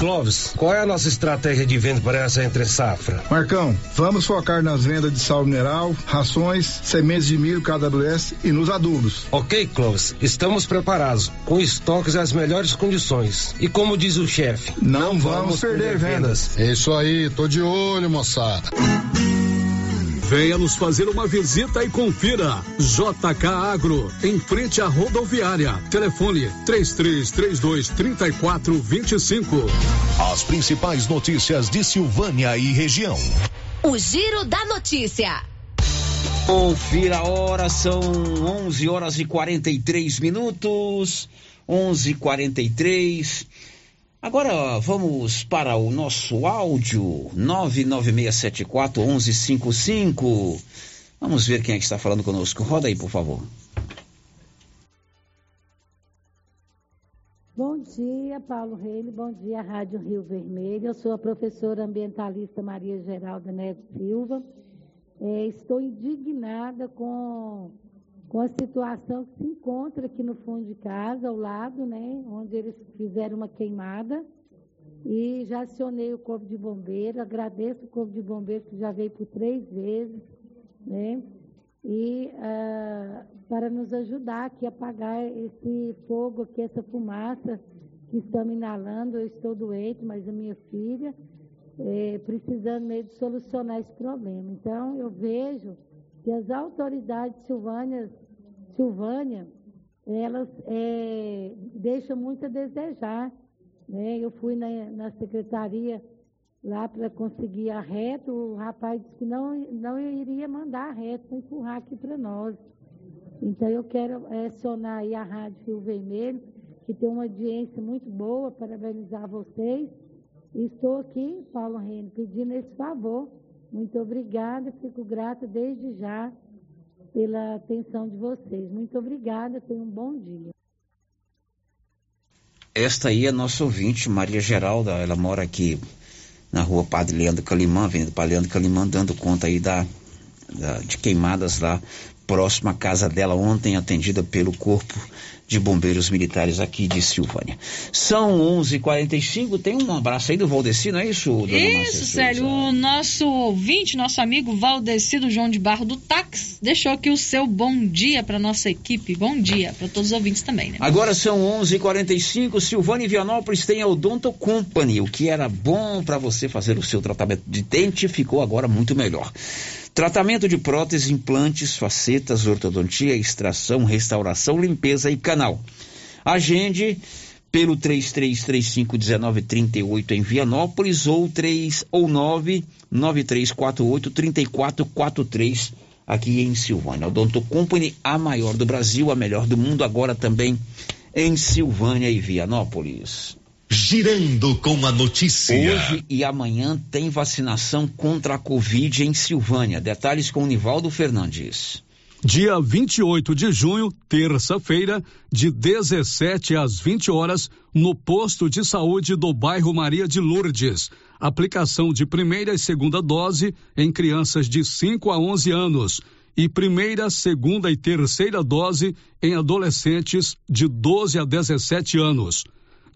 Clóvis, qual é a nossa estratégia de venda para essa entre safra? Marcão, vamos focar nas vendas de sal mineral, rações, sementes de milho KWS e nos adubos. Ok, Clóvis, estamos preparados, com estoques às melhores condições. E como diz o chefe, não vamos perder vendas. É isso aí, tô de olho, moçada. Venha nos fazer uma visita e confira. JK Agro, em frente à rodoviária. Telefone 3332-3425. As principais notícias de Silvânia e região. O Giro da Notícia. Confira a hora, são 11h43. 11h43. Agora vamos para o nosso áudio 99674-1155. Vamos ver quem é que está falando conosco. Roda aí, por favor. Bom dia, Paulo Reile. Bom dia, Rádio Rio Vermelho. Eu sou a professora ambientalista Maria Geralda Neto Silva. Estou indignada com a situação que se encontra aqui no fundo de casa, ao lado, né, onde eles fizeram uma queimada, e já acionei o Corpo de Bombeiros, agradeço o Corpo de Bombeiros que já veio por 3 vezes, né, e para nos ajudar aqui a apagar esse fogo aqui, essa fumaça que estamos inalando. Eu estou doente, mas a minha filha, precisando mesmo de solucionar esse problema. Então, eu vejo que as autoridades de Silvânia, elas deixam muito a desejar, né? Eu fui na secretaria lá para conseguir a reta, o rapaz disse que não iria mandar a reta, para empurrar aqui para nós. Então, eu quero acionar aí a Rádio Rio Vermelho, que tem uma audiência muito boa, parabenizar vocês. Estou aqui, Paulo Reino, pedindo esse favor. Muito obrigada, fico grata desde já pela atenção de vocês. Muito obrigada, tenham um bom dia. Esta aí é nossa ouvinte, Maria Geralda. Ela mora aqui na rua Padre Leandro Calimã, Avenida Padre Leandro Calimã, dando conta aí de queimadas lá próxima à casa dela, ontem atendida pelo Corpo de Bombeiros Militares aqui de Silvânia. São 11h45, tem um abraço aí do Valdeci, não é isso, dona Márcia? Isso, Célio, o nosso ouvinte, nosso amigo Valdeci do João de Barro do Táxi, deixou aqui o seu bom dia para nossa equipe, bom dia para todos os ouvintes também, né? Agora são 11h45, Silvânia e Vianópolis tem a Odonto Company, o que era bom para você fazer o seu tratamento de dente ficou agora muito melhor. Tratamento de prótese, implantes, facetas, ortodontia, extração, restauração, limpeza e canal. Agende pelo 33351938 em Vianópolis ou 99348-3443 aqui em Silvânia. Odonto Company, a maior do Brasil, a melhor do mundo, agora também em Silvânia e Vianópolis. Girando com a notícia. Hoje e amanhã tem vacinação contra a Covid em Silvânia. Detalhes com Nivaldo Fernandes. Dia 28 de junho, terça-feira, de 17 às 20 horas, no posto de saúde do bairro Maria de Lourdes. Aplicação de primeira e segunda dose em crianças de 5 a 11 anos e primeira, segunda e terceira dose em adolescentes de 12 a 17 anos.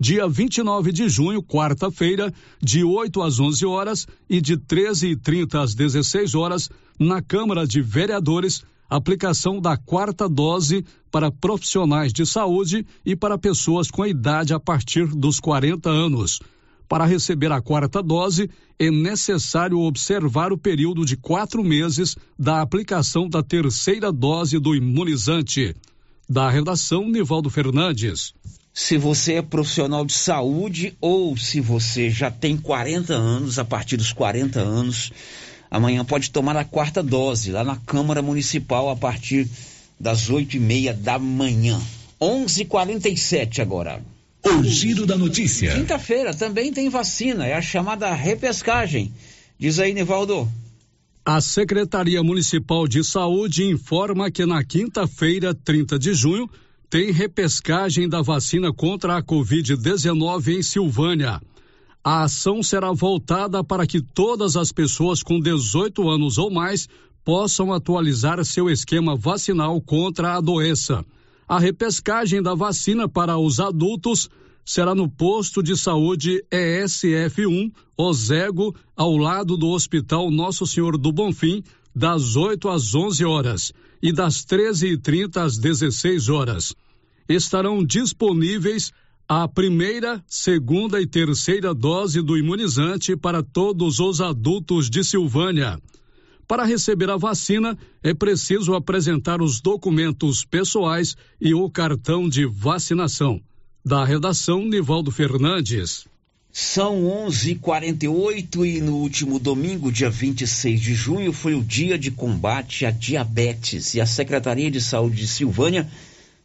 Dia 29 de junho, quarta-feira, de 8 às 11 horas e de 13h30 às 16 horas, na Câmara de Vereadores, aplicação da quarta dose para profissionais de saúde e para pessoas com idade a partir dos 40 anos. Para receber a quarta dose, é necessário observar o período de 4 meses da aplicação da terceira dose do imunizante. Da redação, Nivaldo Fernandes. Se você é profissional de saúde ou se você já tem 40 anos, a partir dos 40 anos, amanhã pode tomar a quarta dose, lá na Câmara Municipal, a partir das 8h30 da manhã. 11h47 agora. O Giro da Notícia. Quinta-feira também tem vacina, é a chamada repescagem. Diz aí, Nivaldo. A Secretaria Municipal de Saúde informa que na quinta-feira, 30 de junho, tem repescagem da vacina contra a Covid-19 em Silvânia. A ação será voltada para que todas as pessoas com 18 anos ou mais possam atualizar seu esquema vacinal contra a doença. A repescagem da vacina para os adultos será no posto de saúde ESF1, Ozego, ao lado do Hospital Nosso Senhor do Bonfim, das 8 às 11 horas e das 13h30 às 16 horas. Estarão disponíveis a primeira, segunda e terceira dose do imunizante para todos os adultos de Silvânia. Para receber a vacina, é preciso apresentar os documentos pessoais e o cartão de vacinação. Da redação, Nivaldo Fernandes. São 11h48 e no último domingo, dia 26 de junho, foi o dia de combate à diabetes. E a Secretaria de Saúde de Silvânia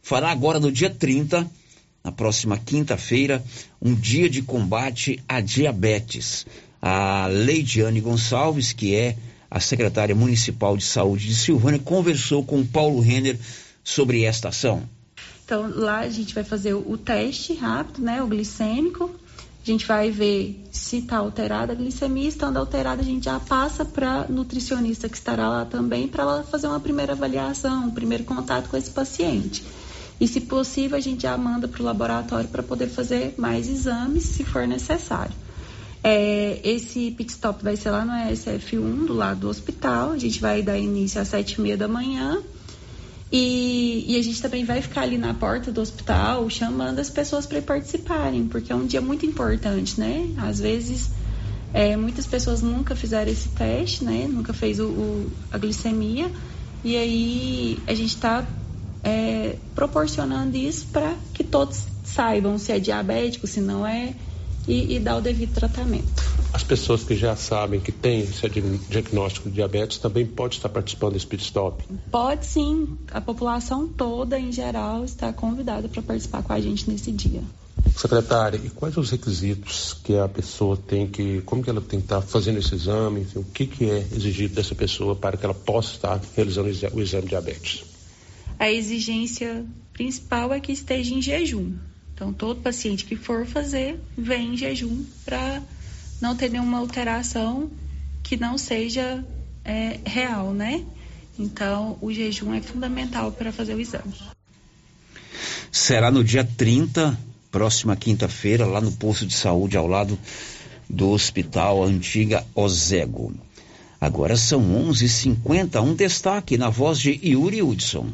fará agora no dia 30, na próxima quinta-feira, um dia de combate à diabetes. A Leidiane Gonçalves, que é a secretária municipal de saúde de Silvânia, conversou com o Paulo Renner sobre esta ação. Então, lá a gente vai fazer o teste rápido, né, o glicêmico. A gente vai ver se está alterada a glicemia. Estando alterada, a gente já passa para a nutricionista que estará lá também, para ela fazer uma primeira avaliação, um primeiro contato com esse paciente. E, se possível, a gente já manda para o laboratório para poder fazer mais exames, se for necessário. Esse pit stop vai ser lá no SF1, do lado do hospital. A gente vai dar início às 7h30 da manhã. E a gente também vai ficar ali na porta do hospital chamando as pessoas para participarem, porque é um dia muito importante, né? Às vezes, muitas pessoas nunca fizeram esse teste, né? Nunca fez a glicemia. E aí a gente está proporcionando isso para que todos saibam se é diabético, se não é, e dar o devido tratamento. As pessoas que já sabem que têm esse diagnóstico de diabetes também podem estar participando desse pit stop? Pode sim, a população toda em geral está convidada para participar com a gente nesse dia. Secretária, e quais os requisitos que a pessoa tem que, como que ela tem que estar fazendo esse exame, enfim, o que é exigido dessa pessoa para que ela possa estar realizando o exame de diabetes? A exigência principal é que esteja em jejum. Então, todo paciente que for fazer, vem em jejum para não ter nenhuma alteração que não seja real, né? Então, o jejum é fundamental para fazer o exame. Será no dia 30, próxima quinta-feira, lá no posto de saúde, ao lado do Hospital Antiga Ozego. Agora são 11h50, um destaque na voz de Yuri Hudson.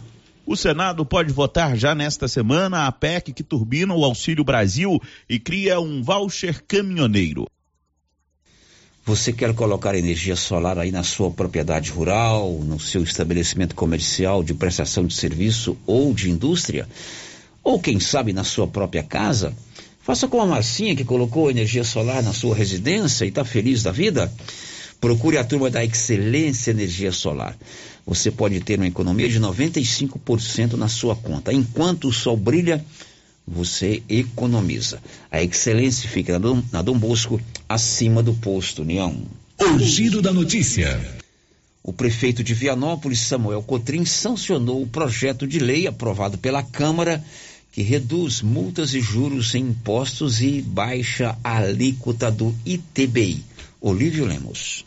O Senado pode votar já nesta semana a PEC que turbina o Auxílio Brasil e cria um voucher caminhoneiro. Você quer colocar energia solar aí na sua propriedade rural, no seu estabelecimento comercial de prestação de serviço ou de indústria? Ou quem sabe na sua própria casa? Faça como a Marcinha, que colocou energia solar na sua residência e está feliz da vida. Procure a turma da Excelência Energia Solar. Você pode ter uma economia de 95% na sua conta. Enquanto o sol brilha, você economiza. A Excelência fica na Dom Bosco, acima do posto União. O giro da notícia. O prefeito de Vianópolis, Samuel Cotrim, sancionou o projeto de lei aprovado pela Câmara que reduz multas e juros em impostos e baixa a alíquota do ITBI. Olívio Lemos.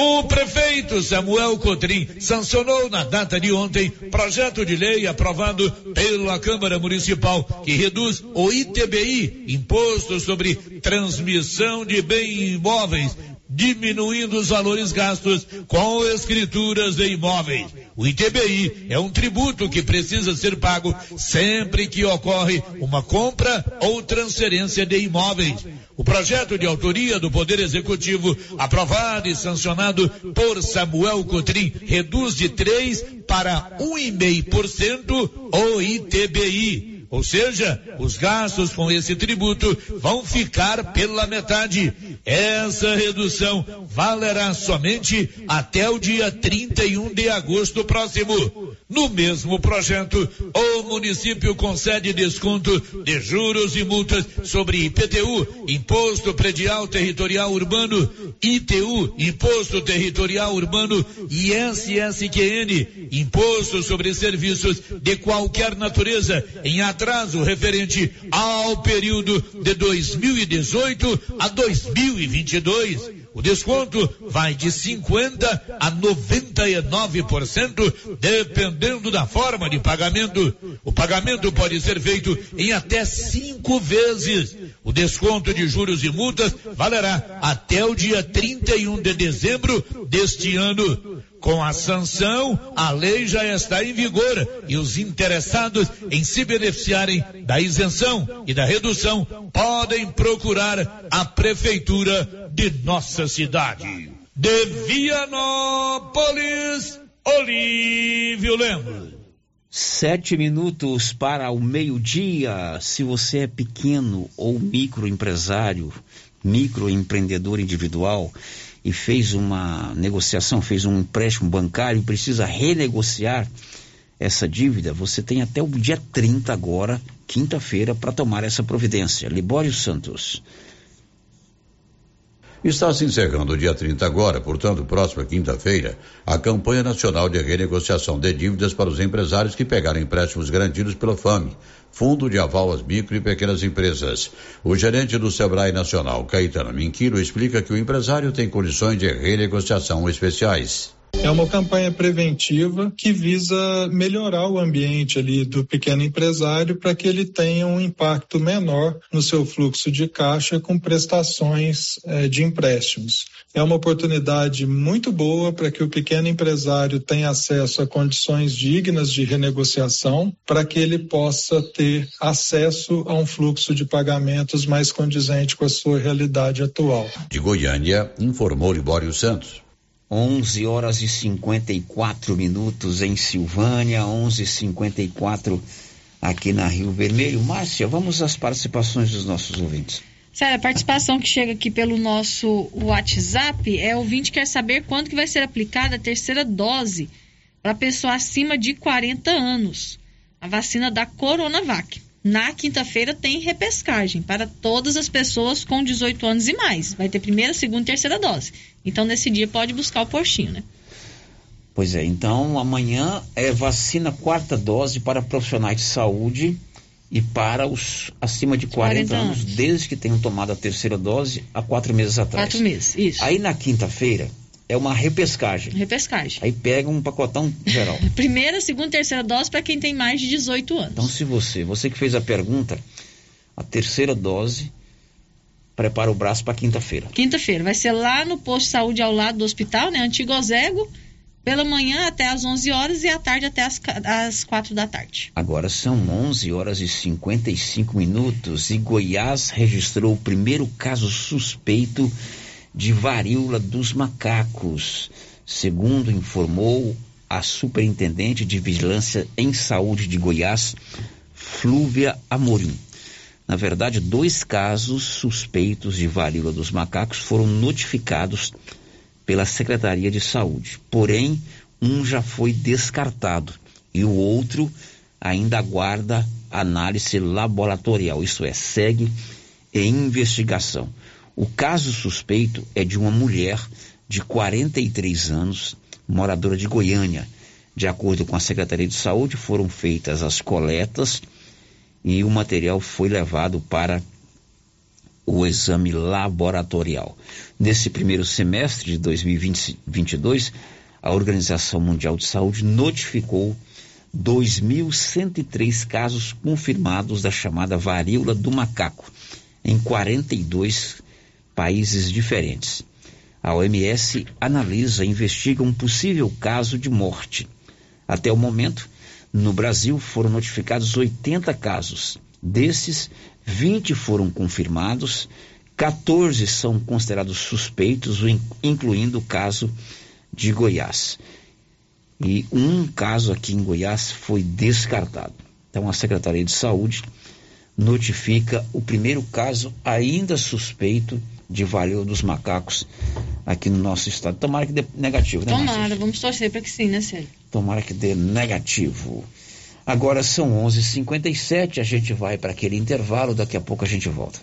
O prefeito Samuel Cotrim sancionou na data de ontem projeto de lei aprovado pela Câmara Municipal que reduz o ITBI, Imposto sobre Transmissão de Bens Imóveis, diminuindo os valores gastos com escrituras de imóveis. O ITBI é um tributo que precisa ser pago sempre que ocorre uma compra ou transferência de imóveis. O projeto de autoria do Poder Executivo, aprovado e sancionado por Samuel Cotrim, reduz de 3% para 1,5% o ITBI. Ou seja, os gastos com esse tributo vão ficar pela metade. Essa redução valerá somente até o dia 31 de agosto próximo. No mesmo projeto, o município concede desconto de juros e multas sobre IPTU, Imposto Predial Territorial Urbano, ITU, Imposto Territorial Urbano e ISSQN, Imposto sobre Serviços de Qualquer Natureza, em atraso referente ao período de 2018 a 2022. O desconto vai de 50% a 99%, dependendo da forma de pagamento. O pagamento pode ser feito em até 5 vezes. O desconto de juros e multas valerá até o dia 31 de dezembro deste ano. Com a sanção, a lei já está em vigor e os interessados em se beneficiarem da isenção e da redução podem procurar a Prefeitura de nossa cidade. De Vianópolis, Olívio Lemos. 7 minutos para o meio-dia. Se você é pequeno ou microempresário, microempreendedor individual e fez uma negociação, fez um empréstimo bancário, precisa renegociar essa dívida, você tem até o dia 30 agora, quinta-feira, para tomar essa providência. Libório Santos. Está se encerrando o dia 30 agora, portanto, próxima quinta-feira, a campanha nacional de renegociação de dívidas para os empresários que pegaram empréstimos garantidos pela FAME, Fundo de Aval às Micro e Pequenas Empresas. O gerente do Sebrae Nacional, Caetano Minquiro, explica que o empresário tem condições de renegociação especiais. É uma campanha preventiva que visa melhorar o ambiente ali do pequeno empresário para que ele tenha um impacto menor no seu fluxo de caixa com prestações de empréstimos. É uma oportunidade muito boa para que o pequeno empresário tenha acesso a condições dignas de renegociação, para que ele possa ter acesso a um fluxo de pagamentos mais condizente com a sua realidade atual. De Goiânia, informou Libório Santos. 11h54 em Silvânia, 11h54 aqui na Rio Vermelho. Márcia, vamos às participações dos nossos ouvintes. Sara, a participação que chega aqui pelo nosso WhatsApp é: o ouvinte quer saber quando que vai ser aplicada a terceira dose para pessoa acima de 40 anos, a vacina da Coronavac. Na quinta-feira tem repescagem para todas as pessoas com 18 anos e mais. Vai ter primeira, segunda e terceira dose. Então, nesse dia, pode buscar o postinho, né? Pois é. Então, amanhã é vacina quarta dose para profissionais de saúde e para os acima de 40 anos, desde que tenham tomado a terceira dose há 4 meses atrás. 4 meses, isso. Aí, na quinta-feira, é uma repescagem. Repescagem. Aí pega um pacotão geral. Primeira, segunda, terceira dose para quem tem mais de 18 anos. Então, se você que fez a pergunta, a terceira dose, prepara o braço para quinta-feira. Quinta-feira. Vai ser lá no posto de saúde ao lado do hospital, né? Antigo Ozego, pela manhã até às 11 horas e à tarde até às 4 da tarde. Agora são 11h55 e Goiás registrou o primeiro caso suspeito de varíola dos macacos, segundo informou a superintendente de vigilância em saúde de Goiás, Flúvia Amorim. Na verdade, 2 casos suspeitos de varíola dos macacos foram notificados pela Secretaria de Saúde, porém, um já foi descartado e o outro ainda aguarda análise laboratorial, isso é, segue em investigação. O caso suspeito é de uma mulher de 43 anos, moradora de Goiânia. De acordo com a Secretaria de Saúde, foram feitas as coletas e o material foi levado para o exame laboratorial. Nesse primeiro semestre de 2022, a Organização Mundial de Saúde notificou 2.103 casos confirmados da chamada varíola do macaco, em 42 países diferentes. A OMS analisa e investiga um possível caso de morte. Até o momento, no Brasil foram notificados 80 casos. Desses, 20 foram confirmados, 14 são considerados suspeitos, incluindo o caso de Goiás. E um caso aqui em Goiás foi descartado. Então, a Secretaria de Saúde notifica o primeiro caso ainda suspeito de varíola dos macacos aqui no nosso estado. Tomara que dê negativo, né? Tomara, vamos torcer para que sim, né, Sérgio? Tomara que dê negativo. Agora são 11h57, a gente vai para aquele intervalo, daqui a pouco a gente volta.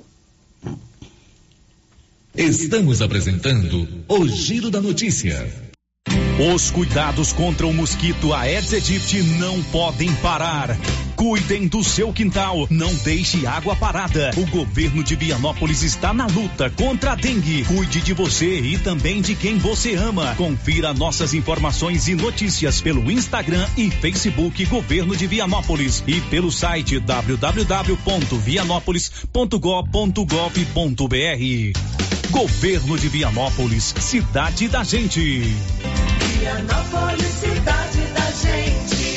Estamos apresentando o Giro da Notícia. Os cuidados contra o mosquito Aedes aegypti não podem parar. Cuidem do seu quintal, não deixe água parada. O governo de Vianópolis está na luta contra a dengue. Cuide de você e também de quem você ama. Confira nossas informações e notícias pelo Instagram e Facebook Governo de Vianópolis e pelo site www.vianopolis.gov.br. Governo de Vianópolis, cidade da gente. Vianópolis, cidade da gente.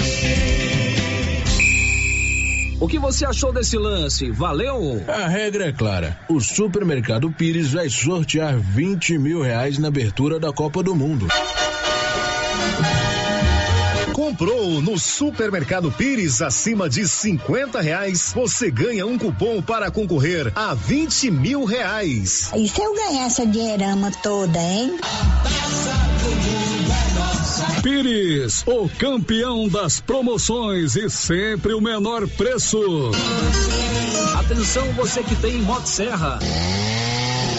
O que você achou desse lance? Valeu? A regra é clara. O Supermercado Pires vai sortear R$20 mil na abertura da Copa do Mundo. Comprou no Supermercado Pires acima de R$50, você ganha um cupom para concorrer a R$20 mil. E se eu ganhar essa dinheirama toda, hein? Pires, o campeão das promoções e sempre o menor preço. Atenção, você que tem Motosserra,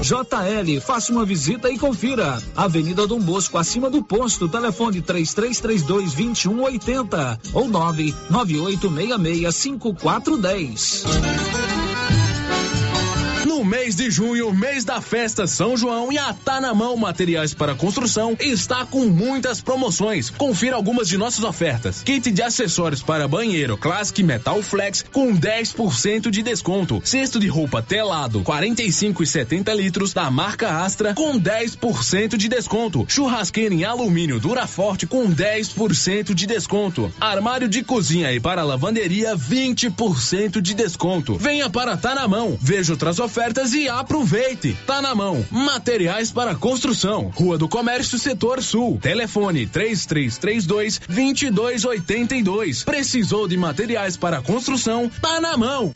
JL, faça uma visita e confira. Avenida Dom Bosco, acima do posto, telefone 3332-2180 ou 998665410. No mês de junho, mês da festa São João, e a Tá na Mão Materiais para Construção está com muitas promoções. Confira algumas de nossas ofertas. Kit de acessórios para banheiro Classic Metal Flex com 10% de desconto. Cesto de roupa telado 45 e 70 litros da marca Astra com 10% de desconto. Churrasqueira em alumínio Duraforte com 10% de desconto. Armário de cozinha e para lavanderia 20% de desconto. Venha para Tá na Mão, veja outras ofertas e aproveite. Tá na Mão Materiais para Construção, Rua do Comércio, Setor Sul. Telefone 3332-2282. Precisou de materiais para construção? Tá na Mão.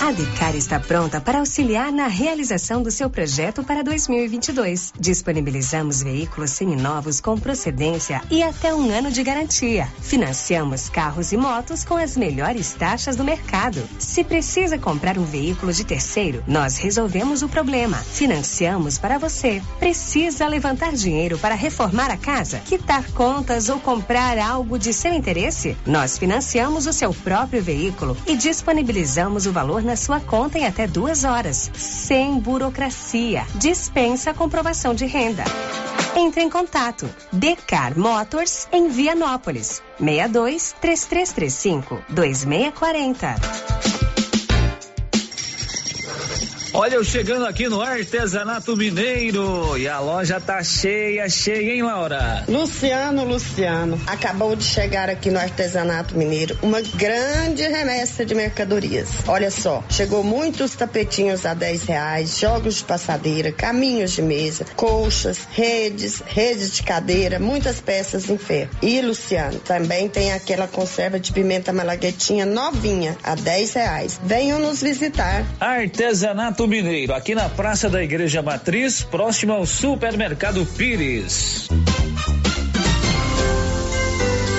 A Licar está pronta para auxiliar na realização do seu projeto para 2022. Disponibilizamos veículos seminovos com procedência e até um ano de garantia. Financiamos carros e motos com as melhores taxas do mercado. Se precisa comprar um veículo de terceiro, nós resolvemos o problema. Financiamos para você. Precisa levantar dinheiro para reformar a casa, quitar contas ou comprar algo de seu interesse? Nós financiamos o seu próprio veículo e disponibilizamos o valor na sua conta em até 2 horas, sem burocracia. Dispensa a comprovação de renda. Entre em contato. Decar Motors em Vianópolis, 62-3335-2640. Olha eu chegando aqui no Artesanato Mineiro e a loja tá cheia, hein, Laura? Luciano, acabou de chegar aqui no Artesanato Mineiro uma grande remessa de mercadorias. Olha só, chegou muitos tapetinhos a R$10, jogos de passadeira, caminhos de mesa, colchas, redes de cadeira, muitas peças em ferro. E, Luciano, também tem aquela conserva de pimenta malaguetinha novinha a R$10. Venham nos visitar. Artesanato Mineiro, aqui na Praça da Igreja Matriz, próximo ao Supermercado Pires.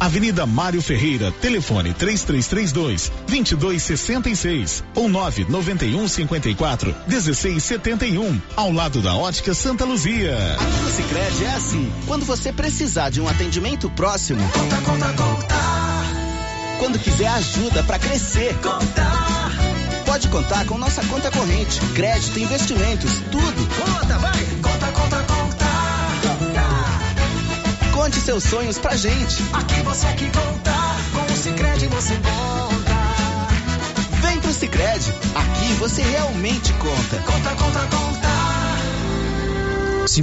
Avenida Mário Ferreira, telefone 3332-2266 ou 99154-1671, ao lado da Ótica Santa Luzia. Aqui no Sicredi é assim, quando você precisar de um atendimento próximo, conta. Quando quiser ajuda para crescer, pode contar com nossa conta corrente, crédito, investimentos, tudo. Conte seus sonhos pra gente. Aqui você que conta, com o Sicredi você conta. Vem pro Sicredi, aqui você realmente conta. Conta. Se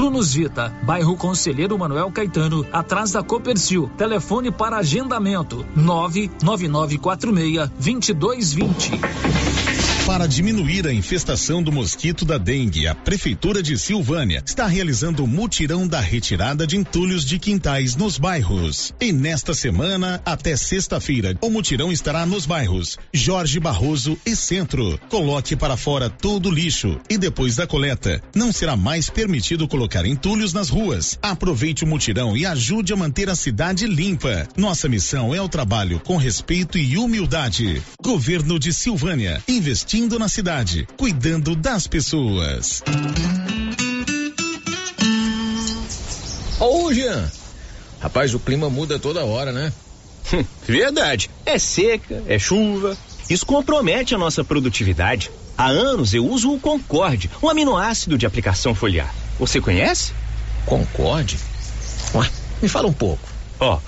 Brunos Vita, bairro Conselheiro Manuel Caetano, atrás da Copercil. Telefone para agendamento 99946-2220. Para diminuir a infestação do mosquito da dengue, a Prefeitura de Silvânia está realizando o mutirão da retirada de entulhos de quintais nos bairros. E nesta semana, até sexta-feira, o mutirão estará nos bairros Jorge Barroso e Centro. Coloque para fora todo o lixo e depois da coleta, não será mais permitido colocar entulhos nas ruas. Aproveite o mutirão e ajude a manter a cidade limpa. Nossa missão é o trabalho com respeito e humildade. Governo de Silvânia, investindo na cidade, cuidando das pessoas. Ô, Jean, rapaz, o clima muda toda hora, né? Verdade, é seca, é chuva, isso compromete a nossa produtividade. Há anos eu uso o Concorde, um aminoácido de aplicação foliar. Você conhece? Concorde? Ué, me fala um pouco.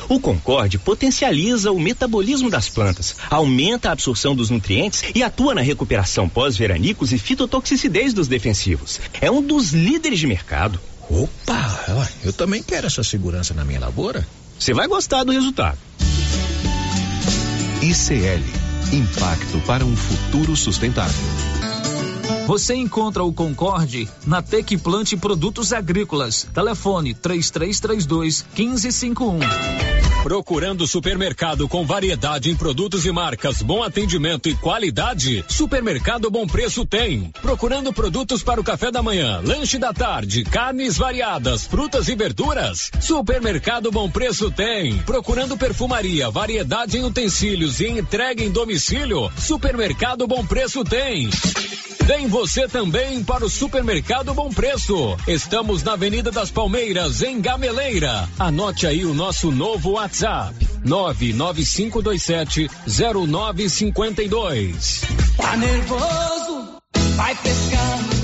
O Concorde potencializa o metabolismo das plantas, aumenta a absorção dos nutrientes e atua na recuperação pós-veranicos e fitotoxicidez dos defensivos. É um dos líderes de mercado. Opa, eu também quero essa segurança na minha lavoura. Você vai gostar do resultado. ICL, impacto para um futuro sustentável. Você encontra o Concorde na Tec Plante Produtos Agrícolas. Telefone 3332-1551. Procurando supermercado com variedade em produtos e marcas, bom atendimento e qualidade? Supermercado Bom Preço tem. Procurando produtos para o café da manhã, lanche da tarde, carnes variadas, frutas e verduras? Supermercado Bom Preço tem. Procurando perfumaria, variedade em utensílios e entrega em domicílio? Supermercado Bom Preço tem. Vem você também para o Supermercado Bom Preço. Estamos na Avenida das Palmeiras, em Gameleira. Anote aí o nosso novo WhatsApp: 99527-0952. Tá nervoso? Vai pescando.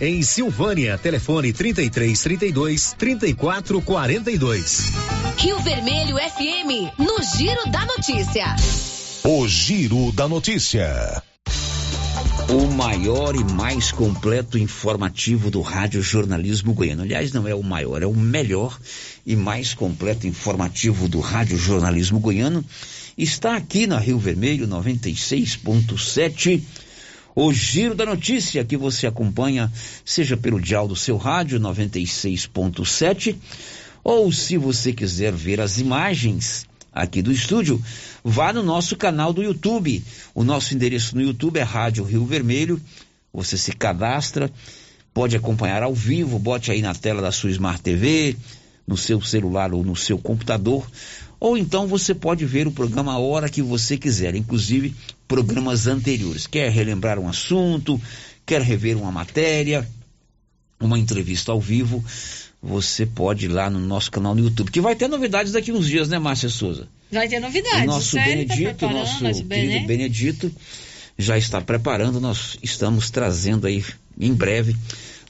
em Silvânia, telefone 3332-3442. Rio Vermelho FM, no Giro da Notícia. O Giro da Notícia. O maior e mais completo informativo do rádio jornalismo goiano. Aliás, não é o maior, é o melhor e mais completo informativo do rádio jornalismo goiano. Está aqui na Rio Vermelho 96.7. O Giro da Notícia, que você acompanha, seja pelo dial do seu rádio 96.7, ou se você quiser ver as imagens aqui do estúdio, vá no nosso canal do YouTube. O nosso endereço no YouTube é Rádio Rio Vermelho. Você se cadastra, pode acompanhar ao vivo, bote aí na tela da sua Smart TV, no seu celular ou no seu computador, ou então você pode ver o programa a hora que você quiser, inclusive programas anteriores. Quer relembrar um assunto, quer rever uma matéria, uma entrevista ao vivo, você pode ir lá no nosso canal no YouTube, que vai ter novidades daqui uns dias, né, Márcia Souza? Vai ter novidades. O nosso Benedito, tá, nosso querido Benedito já está preparando, nós estamos trazendo aí em breve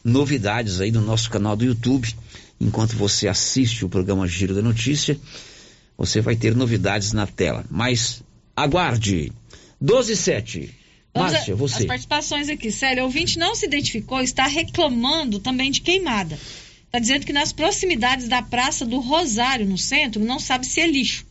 novidades aí no nosso canal do YouTube. Enquanto você assiste o programa Giro da Notícia, você vai ter novidades na tela, mas aguarde. 12:07. Márcia, você. As participações aqui. Célio, o ouvinte não se identificou, está reclamando também de queimada. Está dizendo que nas proximidades da Praça do Rosário, no centro, não sabe se é lixo.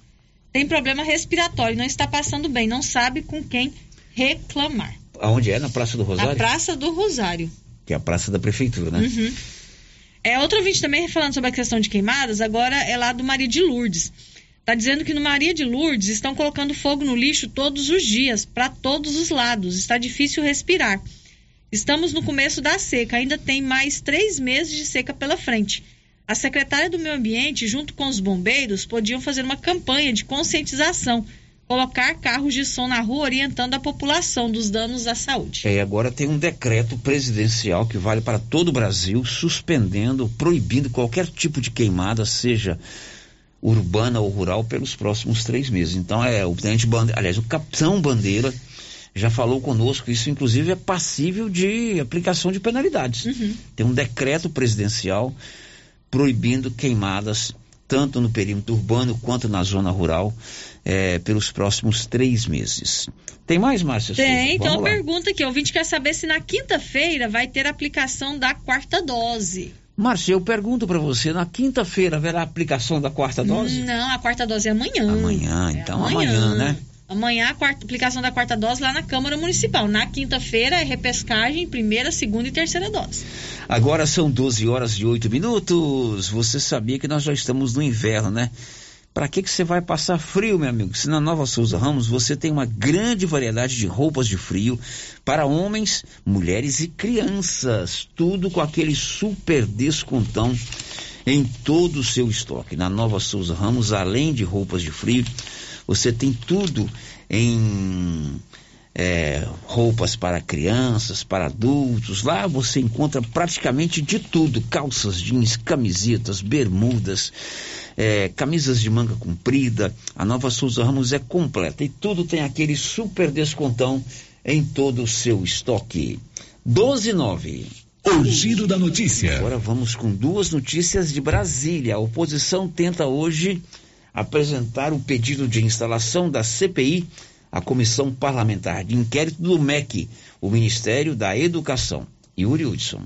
Tem problema respiratório, não está passando bem, não sabe com quem reclamar. Aonde é? Na Praça do Rosário? Na Praça do Rosário. Que é a praça da prefeitura, né? Uhum. Outro ouvinte também falando sobre a questão de queimadas, agora é lá do Maria de Lourdes. Está dizendo que no Maria de Lourdes estão colocando fogo no lixo todos os dias, para todos os lados. Está difícil respirar. Estamos no começo da seca, ainda tem mais 3 meses de seca pela frente. A secretária do Meio Ambiente, junto com os bombeiros, podiam fazer uma campanha de conscientização colocar carros de som na rua, orientando a população dos danos à saúde. Agora tem um decreto presidencial que vale para todo o Brasil, suspendendo, proibindo qualquer tipo de queimada, seja urbana ou rural, pelos próximos 3 meses. Então o tenente Bandeira, aliás, o capitão Bandeira já falou conosco, isso inclusive é passível de aplicação de penalidades. Uhum. Tem um decreto presidencial proibindo queimadas tanto no perímetro urbano quanto na zona rural, pelos próximos 3 meses. Tem mais, Márcia? Tem, então pergunta aqui, o ouvinte quer saber se na quinta-feira vai ter aplicação da 4ª dose. Márcia, eu pergunto para você, na quinta-feira haverá aplicação da 4ª dose? Não, a 4ª dose é amanhã. Amanhã, então amanhã, né? Amanhã a aplicação da 4ª dose lá na Câmara Municipal. Na quinta-feira é repescagem, 1ª, 2ª e 3ª dose. Agora são 12h08. Você sabia que nós já estamos no inverno, né? Para que você vai passar frio, meu amigo? Se na Nova Souza Ramos você tem uma grande variedade de roupas de frio para homens, mulheres e crianças. Tudo com aquele super descontão em todo o seu estoque. Na Nova Souza Ramos, além de roupas de frio, você tem tudo em roupas para crianças, para adultos. Lá você encontra praticamente de tudo: calças, jeans, camisetas, bermudas, camisas de manga comprida. A Nova Souza Ramos é completa e tudo tem aquele super descontão em todo o seu estoque. 12h09. O giro da notícia. Agora vamos com 2 notícias de Brasília. A oposição tenta hoje apresentar o pedido de instalação da CPI, a Comissão Parlamentar de Inquérito do MEC, o Ministério da Educação. Yuri Hudson.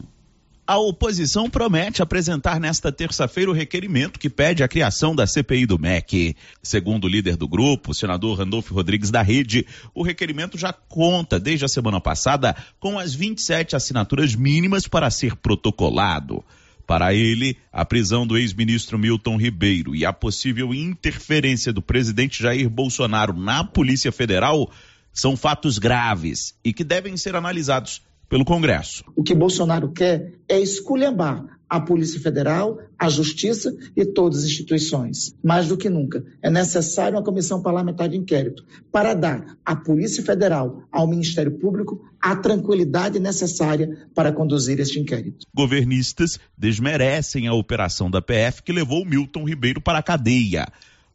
A oposição promete apresentar nesta terça-feira o requerimento que pede a criação da CPI do MEC. Segundo o líder do grupo, o senador Randolfo Rodrigues da Rede, o requerimento já conta, desde a semana passada, com as 27 assinaturas mínimas para ser protocolado. Para ele, a prisão do ex-ministro Milton Ribeiro e a possível interferência do presidente Jair Bolsonaro na Polícia Federal são fatos graves e que devem ser analisados pelo Congresso. O que Bolsonaro quer é esculhambar a Polícia Federal, a Justiça e todas as instituições. Mais do que nunca, é necessário uma comissão parlamentar de inquérito para dar à Polícia Federal, ao Ministério Público, a tranquilidade necessária para conduzir este inquérito. Governistas desmerecem a operação da PF que levou Milton Ribeiro para a cadeia.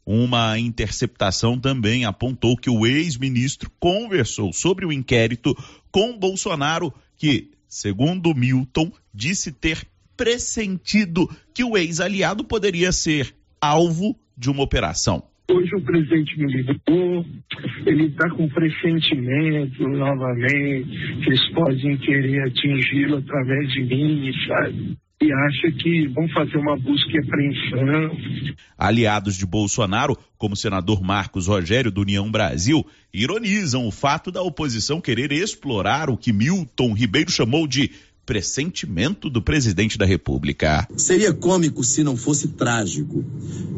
Uma interceptação também apontou que o ex-ministro conversou sobre o inquérito com Bolsonaro, que, segundo Milton, disse ter pressentido que o ex-aliado poderia ser alvo de uma operação. Hoje o presidente me ligou, ele está com pressentimento novamente, que eles podem querer atingi-lo através de mim, sabe? E acha que vão fazer uma busca e apreensão. Aliados de Bolsonaro, como o senador Marcos Rogério do União Brasil, ironizam o fato da oposição querer explorar o que Milton Ribeiro chamou de pressentimento do presidente da República. Seria cômico se não fosse trágico.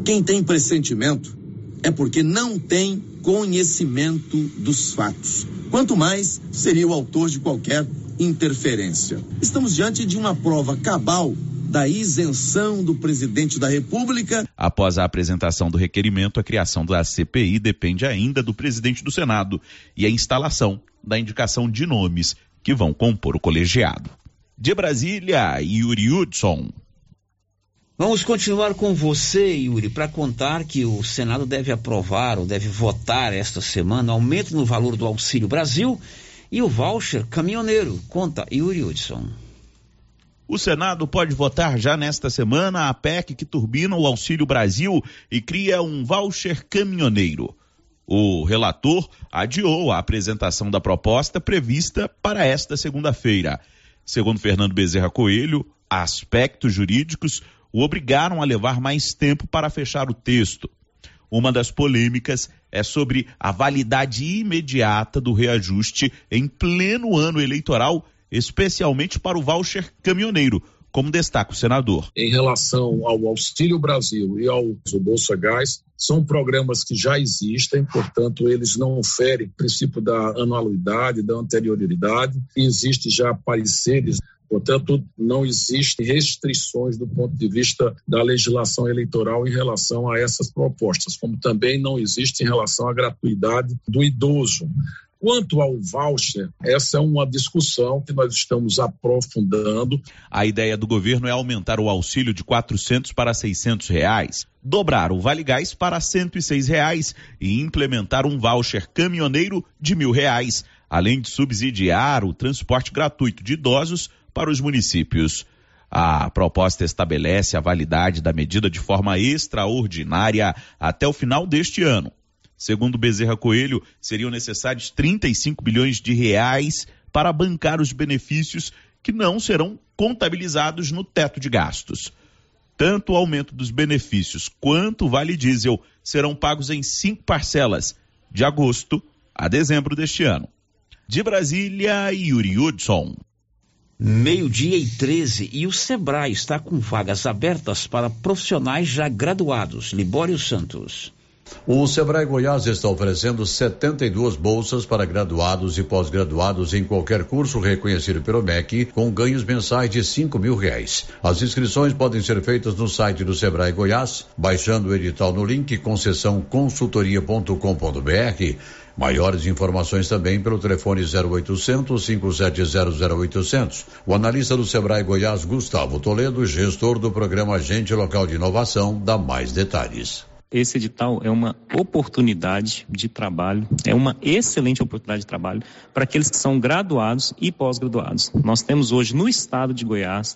Quem tem pressentimento é porque não tem conhecimento dos fatos. Quanto mais seria o autor de qualquer interferência. Estamos diante de uma prova cabal da isenção do presidente da República. Após a apresentação do requerimento, a criação da CPI depende ainda do presidente do Senado e a instalação da indicação de nomes que vão compor o colegiado. De Brasília, Yuri Hudson. Vamos continuar com você, Yuri, para contar que o Senado deve aprovar ou deve votar esta semana aumento no valor do Auxílio Brasil e o voucher caminhoneiro. Conta, Yuri Hudson. O Senado pode votar já nesta semana a PEC que turbina o Auxílio Brasil e cria um voucher caminhoneiro. O relator adiou a apresentação da proposta prevista para esta segunda-feira. Segundo Fernando Bezerra Coelho, aspectos jurídicos o obrigaram a levar mais tempo para fechar o texto. Uma das polêmicas é sobre a validade imediata do reajuste em pleno ano eleitoral, especialmente para o voucher caminhoneiro, como destaca o senador. Em relação ao Auxílio Brasil e ao Bolsa Gás, são programas que já existem, portanto, eles não ferem o princípio da anualidade, da anterioridade. Existem já pareceres Portanto, não existem restrições do ponto de vista da legislação eleitoral em relação a essas propostas, como também não existe em relação à gratuidade do idoso. Quanto ao voucher, essa é uma discussão que nós estamos aprofundando. A ideia do governo é aumentar o auxílio de R$400 para R$600, dobrar o Vale Gás para R$106 e implementar um voucher caminhoneiro de R$1.000, além de subsidiar o transporte gratuito de idosos para os municípios. A proposta estabelece a validade da medida de forma extraordinária até o final deste ano. Segundo Bezerra Coelho, seriam necessários R$35 bilhões para bancar os benefícios que não serão contabilizados no teto de gastos. Tanto o aumento dos benefícios quanto o Vale Diesel serão pagos em 5 parcelas, de agosto a dezembro deste ano. De Brasília, Yuri Hudson. 12:13 e o Sebrae está com vagas abertas para profissionais já graduados. Libório Santos. O Sebrae Goiás está oferecendo 72 bolsas para graduados e pós-graduados em qualquer curso reconhecido pelo MEC, com ganhos mensais de R$5.000. As inscrições podem ser feitas no site do Sebrae Goiás, baixando o edital no link concessãoconsultoria.com.br. Maiores informações também pelo telefone 0800 570 0800. O analista do Sebrae Goiás, Gustavo Toledo, gestor do programa Agente Local de Inovação, dá mais detalhes. Esse edital é uma oportunidade de trabalho, é uma excelente oportunidade de trabalho para aqueles que são graduados e pós-graduados. Nós temos hoje no estado de Goiás,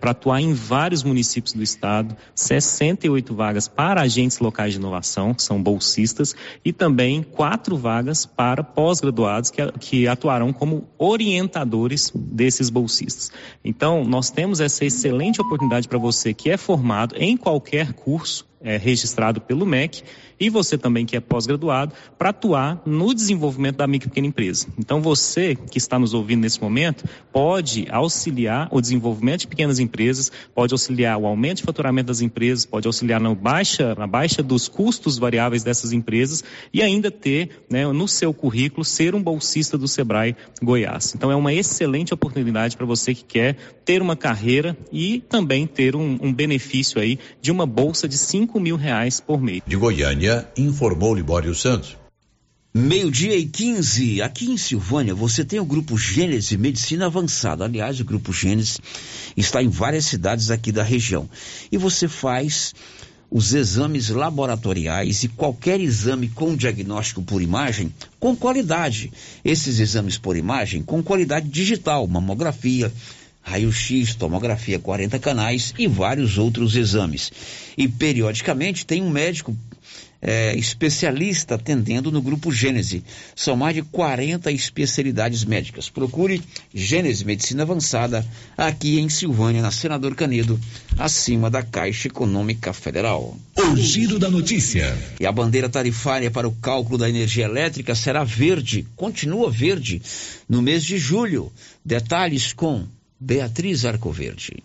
para atuar em vários municípios do estado, 68 vagas para agentes locais de inovação, que são bolsistas, e também 4 vagas para pós-graduados que atuarão como orientadores desses bolsistas. Então, nós temos essa excelente oportunidade para você que é formado em qualquer curso, registrado pelo MEC, e você também que é pós-graduado, para atuar no desenvolvimento da micro e pequena empresa. Então você que está nos ouvindo nesse momento pode auxiliar o desenvolvimento de pequenas empresas, pode auxiliar o aumento de faturamento das empresas, pode auxiliar na baixa dos custos variáveis dessas empresas e ainda ter, no seu currículo, ser um bolsista do Sebrae Goiás. Então é uma excelente oportunidade para você que quer ter uma carreira e também ter um benefício aí de uma bolsa de R$5.000 por mês. De Goiânia, informou Libório Santos. 12:15, aqui em Silvânia você tem o Grupo Gênese Medicina Avançada. Aliás, o Grupo Gênese está em várias cidades aqui da região. E você faz os exames laboratoriais e qualquer exame com diagnóstico por imagem com qualidade. Esses exames por imagem com qualidade digital, mamografia, raio-x, tomografia 40 canais e vários outros exames. E periodicamente tem um médico especialista atendendo no Grupo Gênese. São mais de 40 especialidades médicas. Procure Gênese Medicina Avançada aqui em Silvânia, na Senador Canedo, acima da Caixa Econômica Federal. O giro da notícia. E a bandeira tarifária para o cálculo da energia elétrica será verde, continua verde, no mês de julho. Detalhes com Beatriz Arcoverde.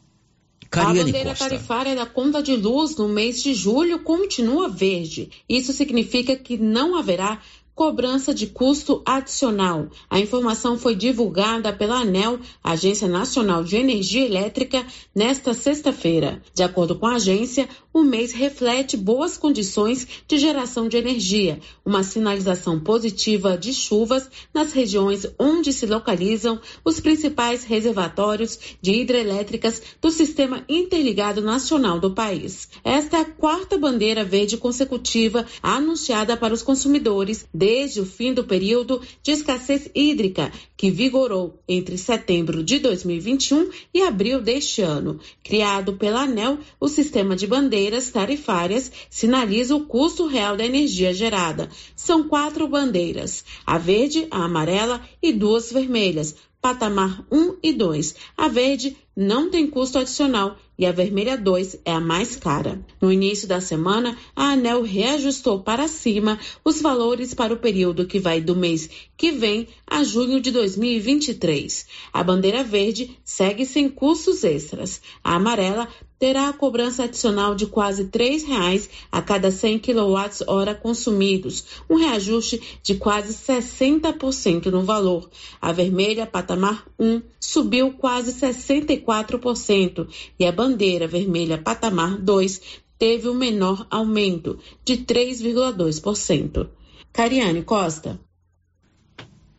Cariane a bandeira Costa. Tarifária da conta de luz no mês de julho continua verde. Isso significa que não haverá cobrança de custo adicional. A informação foi divulgada pela ANEEL, Agência Nacional de Energia Elétrica, nesta sexta-feira. De acordo com a agência, o mês reflete boas condições de geração de energia, uma sinalização positiva de chuvas nas regiões onde se localizam os principais reservatórios de hidrelétricas do Sistema Interligado Nacional do país. Esta é a 4ª bandeira verde consecutiva anunciada para os consumidores desde o fim do período de escassez hídrica, que vigorou entre setembro de 2021 e abril deste ano. Criado pela ANEEL, o sistema de bandeiras tarifárias sinaliza o custo real da energia gerada. São 4 bandeiras, a verde, a amarela e 2 vermelhas, patamar 1 e 2. A verde não tem custo adicional e a vermelha 2 é a mais cara. No início da semana, a ANEEL reajustou para cima os valores para o período que vai do mês que vem a julho de 2023. A bandeira verde segue sem custos extras. A amarela terá a cobrança adicional de quase R$ 3,00 a cada 100 kWh consumidos, um reajuste de quase 60% no valor. A vermelha, patamar 1, subiu quase 64% e a bandeira vermelha, patamar 2, teve o menor aumento, de 3,2%. Cariane Costa.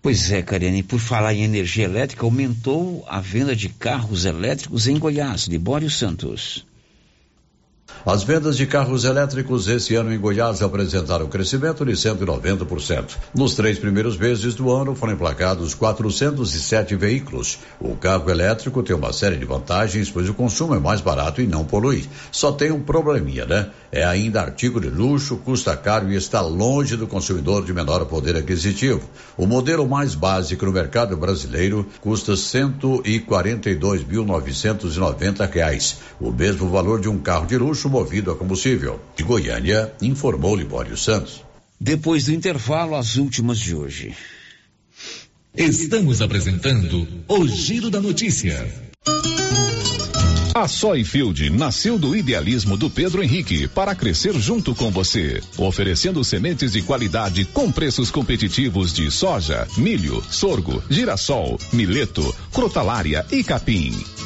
Pois é, Karine, por falar em energia elétrica, aumentou a venda de carros elétricos em Goiás. Libório Santos. As vendas de carros elétricos esse ano em Goiás apresentaram crescimento de 190%. Nos 3 primeiros meses do ano foram emplacados 407 veículos. O carro elétrico tem uma série de vantagens, pois o consumo é mais barato e não polui. Só tem um probleminha, né? É ainda artigo de luxo, custa caro e está longe do consumidor de menor poder aquisitivo. O modelo mais básico no mercado brasileiro custa R$ 142.990, o mesmo valor de um carro de luxo movido a combustível. De Goiânia, informou Libório Santos. Depois do intervalo, as últimas de hoje. Estamos apresentando o Giro da Notícia. A Soyfield nasceu do idealismo do Pedro Henrique para crescer junto com você, oferecendo sementes de qualidade com preços competitivos de soja, milho, sorgo, girassol, mileto, crotalária e capim.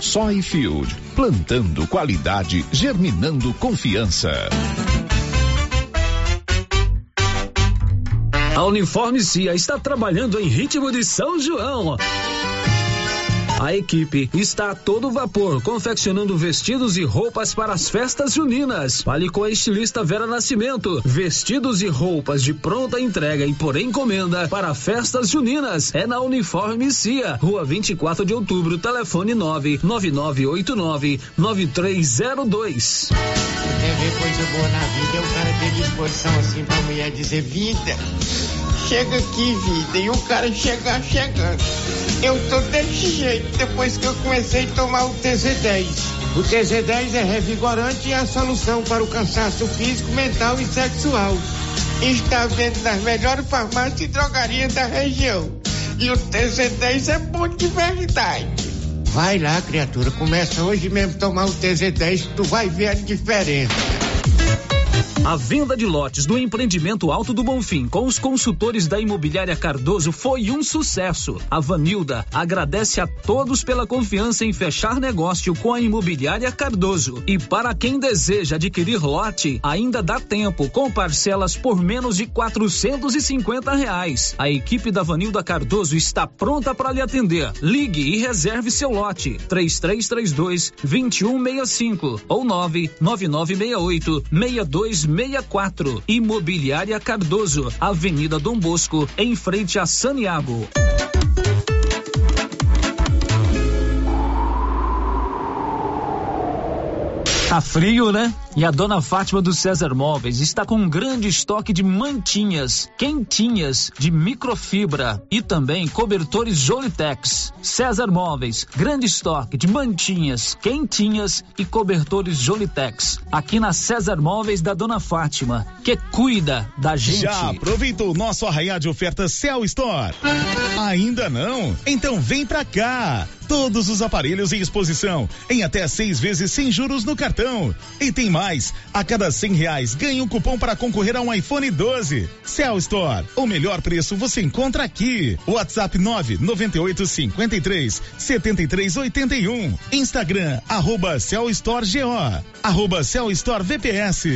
Soyfield, plantando qualidade, germinando confiança. A Uniforme Cia está trabalhando em ritmo de São João. A equipe está a todo vapor, confeccionando vestidos e roupas para as festas juninas. Fale com a estilista Vera Nascimento. Vestidos e roupas de pronta entrega e por encomenda para festas juninas. É na Uniforme Cia, Rua 24 de Outubro, telefone 99989-9302. Quer ver coisa boa na vida? É o cara ter disposição assim pra mulher dizer: vida, chega aqui, vida. E o cara chegando. Eu tô desse jeito depois que eu comecei a tomar o TZ10. O TZ10 é revigorante e é a solução para o cansaço físico, mental e sexual. Está à venda nas melhores farmácias e drogarias da região. E o TZ10 é bom de verdade. Vai lá, criatura, começa hoje mesmo a tomar o TZ10, tu vai ver a diferença. A venda de lotes do empreendimento Alto do Bonfim com os consultores da Imobiliária Cardoso foi um sucesso. A Vanilda agradece a todos pela confiança em fechar negócio com a Imobiliária Cardoso. E para quem deseja adquirir lote, ainda dá tempo, com parcelas por menos de R$450. A equipe da Vanilda Cardoso está pronta para lhe atender. Ligue e reserve seu lote 3332-2165 ou 99968-6264. Imobiliária Cardoso, Avenida Dom Bosco, em frente a Santiago. Tá frio, né? E a dona Fátima do César Móveis está com um grande estoque de mantinhas, quentinhas, de microfibra e também cobertores Jolitex. César Móveis, grande estoque de mantinhas, quentinhas e cobertores Jolitex. Aqui na César Móveis da dona Fátima, que cuida da gente. Já aproveitou o nosso arraial de ofertas Cell Store? Ainda não? Então vem pra cá! Todos os aparelhos em exposição, em até 6 vezes sem juros no cartão. E tem mais, a cada R$100 ganha um cupom para concorrer a um iPhone 12. Cell Store, o melhor preço você encontra aqui. WhatsApp 99853-7381. Instagram, @CellStoreGO, @CellStoreVPS.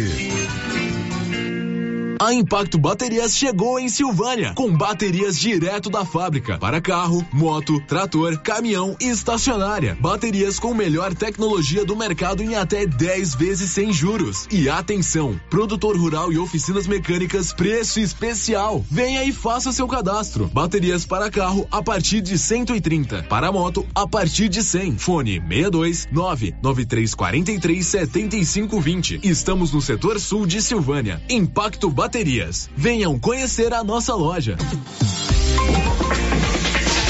A Impacto Baterias chegou em Silvânia com baterias direto da fábrica para carro, moto, trator, caminhão e estacionária. Baterias com melhor tecnologia do mercado em até 10 vezes sem juros. E atenção, produtor rural e oficinas mecânicas, preço especial. Venha e faça seu cadastro. Baterias para carro a partir de 130, para moto a partir de 100. Fone 62993437520. Estamos no setor sul de Silvânia. Impacto Baterias. Venham conhecer a nossa loja.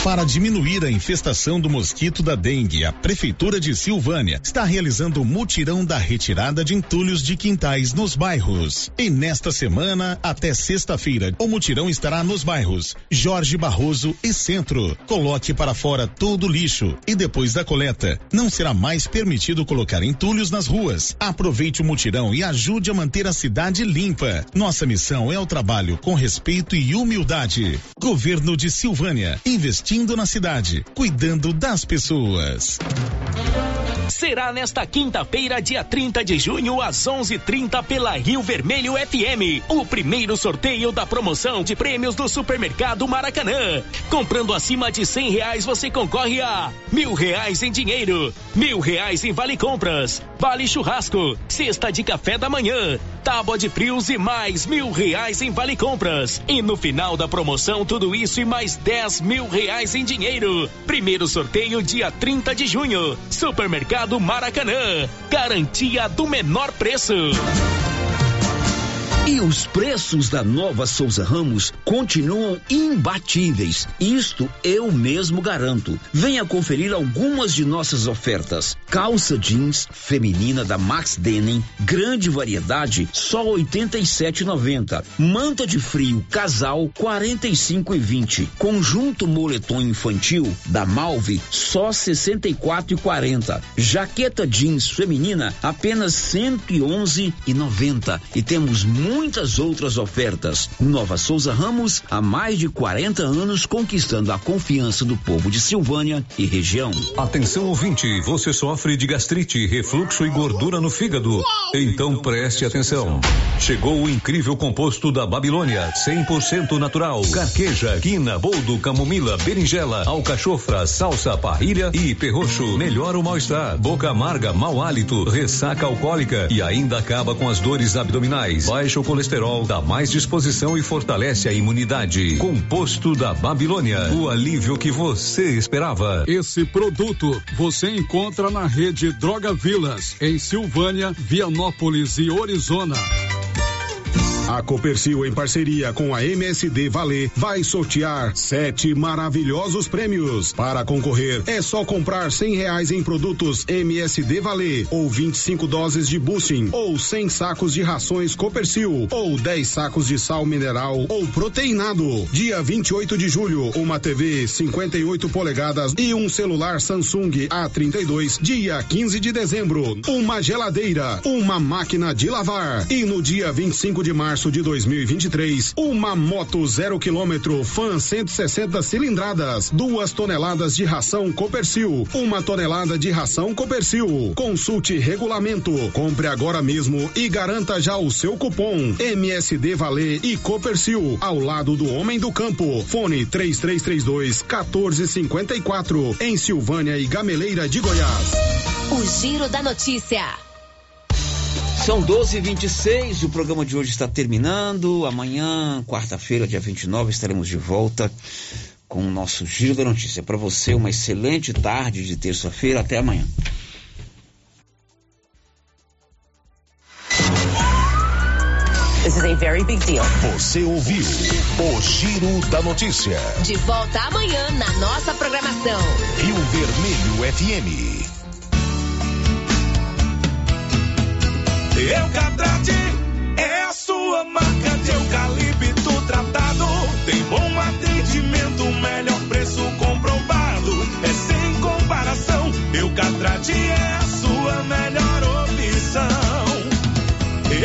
Para diminuir a infestação do mosquito da dengue, a Prefeitura de Silvânia está realizando o mutirão da retirada de entulhos de quintais nos bairros. E nesta semana, até sexta-feira, o mutirão estará nos bairros Jorge Barroso e Centro. Coloque para fora todo o lixo e depois da coleta, não será mais permitido colocar entulhos nas ruas. Aproveite o mutirão e ajude a manter a cidade limpa. Nossa missão é o trabalho com respeito e humildade. Governo de Silvânia, investindo na cidade, cuidando das pessoas. Será nesta quinta-feira, dia 30 de junho, às 11h30, pela Rio Vermelho FM, o primeiro sorteio da promoção de prêmios do Supermercado Maracanã. Comprando acima de R$100, você concorre a R$1.000 em dinheiro, R$1.000 em vale compras, vale churrasco, cesta de café da manhã, tábua de frios e mais R$1.000 em vale compras. E no final da promoção, tudo isso e mais R$10.000 em dinheiro. Primeiro sorteio, dia 30 de junho. Supermercado Maracanã, garantia do menor preço. E os preços da Nova Souza Ramos continuam imbatíveis. Isto eu mesmo garanto. Venha conferir algumas de nossas ofertas. Calça jeans feminina da Max Denim, grande variedade, só R$87,90. Manta de frio casal, R$45,20. Conjunto moletom infantil da Malve, só R$64,40. Jaqueta jeans feminina, apenas R$111,90. E temos muitas outras ofertas. Nova Souza Ramos, há mais de 40 anos conquistando a confiança do povo de Silvânia e região. Atenção ouvinte, você sofre de gastrite, refluxo e gordura no fígado? Então preste atenção. Chegou o incrível composto da Babilônia, 100% natural. Carqueja, quina, boldo, camomila, berinjela, alcachofra, salsa, parrilha e perroxo. Melhora o mal-estar, boca amarga, mau hálito, ressaca alcoólica e ainda acaba com as dores abdominais. Baixa o colesterol, dá mais disposição e fortalece a imunidade. Composto da Babilônia, o alívio que você esperava. Esse produto você encontra na rede Droga Vilas, em Silvânia, Vianópolis e Orizona. A Copercil, em parceria com a MSD Valer, vai sortear 7 maravilhosos prêmios. Para concorrer, é só comprar R$100 em produtos MSD Valer, ou 25 doses de boosting, ou 100 sacos de rações Copercil, ou 10 sacos de sal mineral ou proteinado. Dia 28 de julho, uma TV 58 polegadas e um celular Samsung A32. Dia 15 de dezembro, uma geladeira, uma máquina de lavar. E no dia 25 de março de 2023, uma moto 0 km Fan 160 cilindradas, 2 toneladas de ração Copercil, 1 tonelada de ração Copercil. Consulte regulamento. Compre agora mesmo e garanta já o seu cupom MSD Valer e Copercil, ao lado do homem do campo. Fone 3332-1454, em Silvânia e Gameleira de Goiás. O Giro da Notícia. São 12h26, o programa de hoje está terminando. Amanhã, quarta-feira, dia 29, estaremos de volta com o nosso Giro da Notícia. Para você, uma excelente tarde de terça-feira. Até amanhã. This is a very big deal. Você ouviu o Giro da Notícia. De volta amanhã na nossa programação. Rio Vermelho FM. Eucatrate é a sua marca de eucalipto tratado. Tem bom atendimento, melhor preço comprovado. É sem comparação. Eucatrate é a sua melhor opção.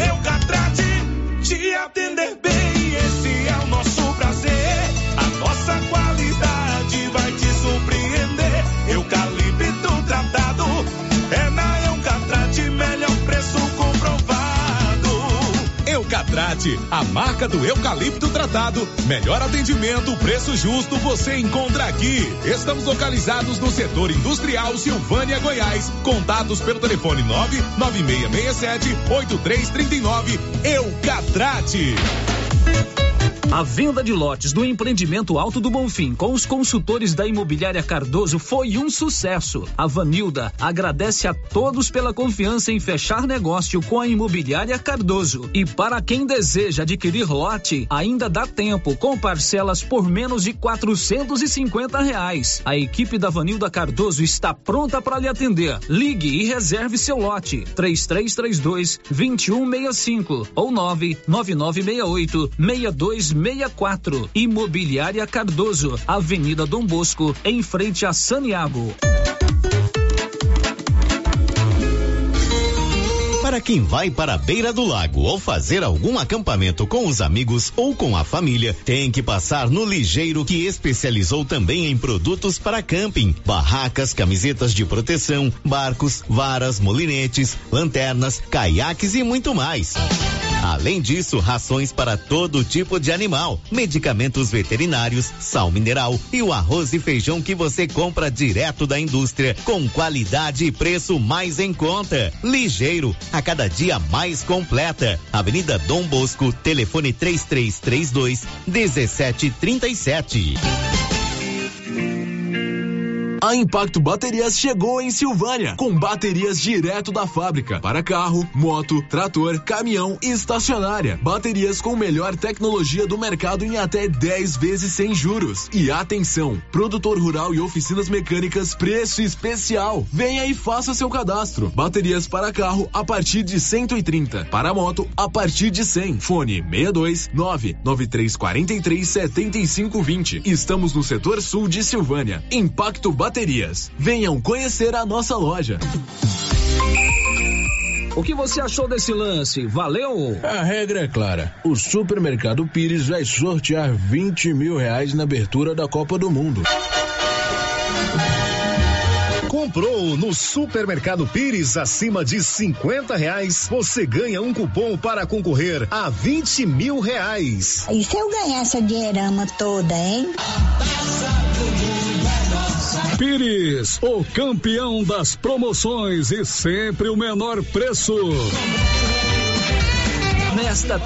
Eucatrate, te atender bem, esse é o nosso prazer. A nossa qualidade vai te surpreender. Eucalipto tratado é na Eucatrate, melhor preço comprovado. Eucatrate, a marca do eucalipto tratado. Melhor atendimento, preço justo, você encontra aqui. Estamos localizados no setor industrial Silvânia, Goiás. Contatos pelo telefone 99667-8339. Eucatrate. A venda de lotes do empreendimento Alto do Bonfim com os consultores da Imobiliária Cardoso foi um sucesso. A Vanilda agradece a todos pela confiança em fechar negócio com a Imobiliária Cardoso. E para quem deseja adquirir lote, ainda dá tempo, com parcelas por menos de R$450. A equipe da Vanilda Cardoso está pronta para lhe atender. Ligue e reserve seu lote. 3332-2165 ou 99968-6264. Imobiliária Cardoso, Avenida Dom Bosco, em frente a Saniago. Para quem vai para a beira do lago ou fazer algum acampamento com os amigos ou com a família, tem que passar no Ligeiro, que especializou também em produtos para camping, barracas, camisetas de proteção, barcos, varas, molinetes, lanternas, caiaques e muito mais. Além disso, rações para todo tipo de animal, medicamentos veterinários, sal mineral e o arroz e feijão que você compra direto da indústria, com qualidade e preço mais em conta. Ligeiro, a cada dia mais completa. Avenida Dom Bosco, telefone 3332-1737. A Impacto Baterias chegou em Silvânia, com baterias direto da fábrica, para carro, moto, trator, caminhão e estacionária. Baterias com melhor tecnologia do mercado em até 10 vezes sem juros. E atenção, produtor rural e oficinas mecânicas, preço especial. Venha e faça seu cadastro. Baterias para carro a partir de 130, para moto a partir de 100. Fone 62993437520. Estamos no setor sul de Silvânia. Impacto Baterias. Venham conhecer a nossa loja. O que você achou desse lance? Valeu? A regra é clara. O Supermercado Pires vai sortear R$20 mil na abertura da Copa do Mundo. Comprou no Supermercado Pires acima de R$50, você ganha um cupom para concorrer a R$20 mil. E se eu ganhar essa dinheirama toda, hein? Pires, o campeão das promoções e sempre o menor preço. Nesta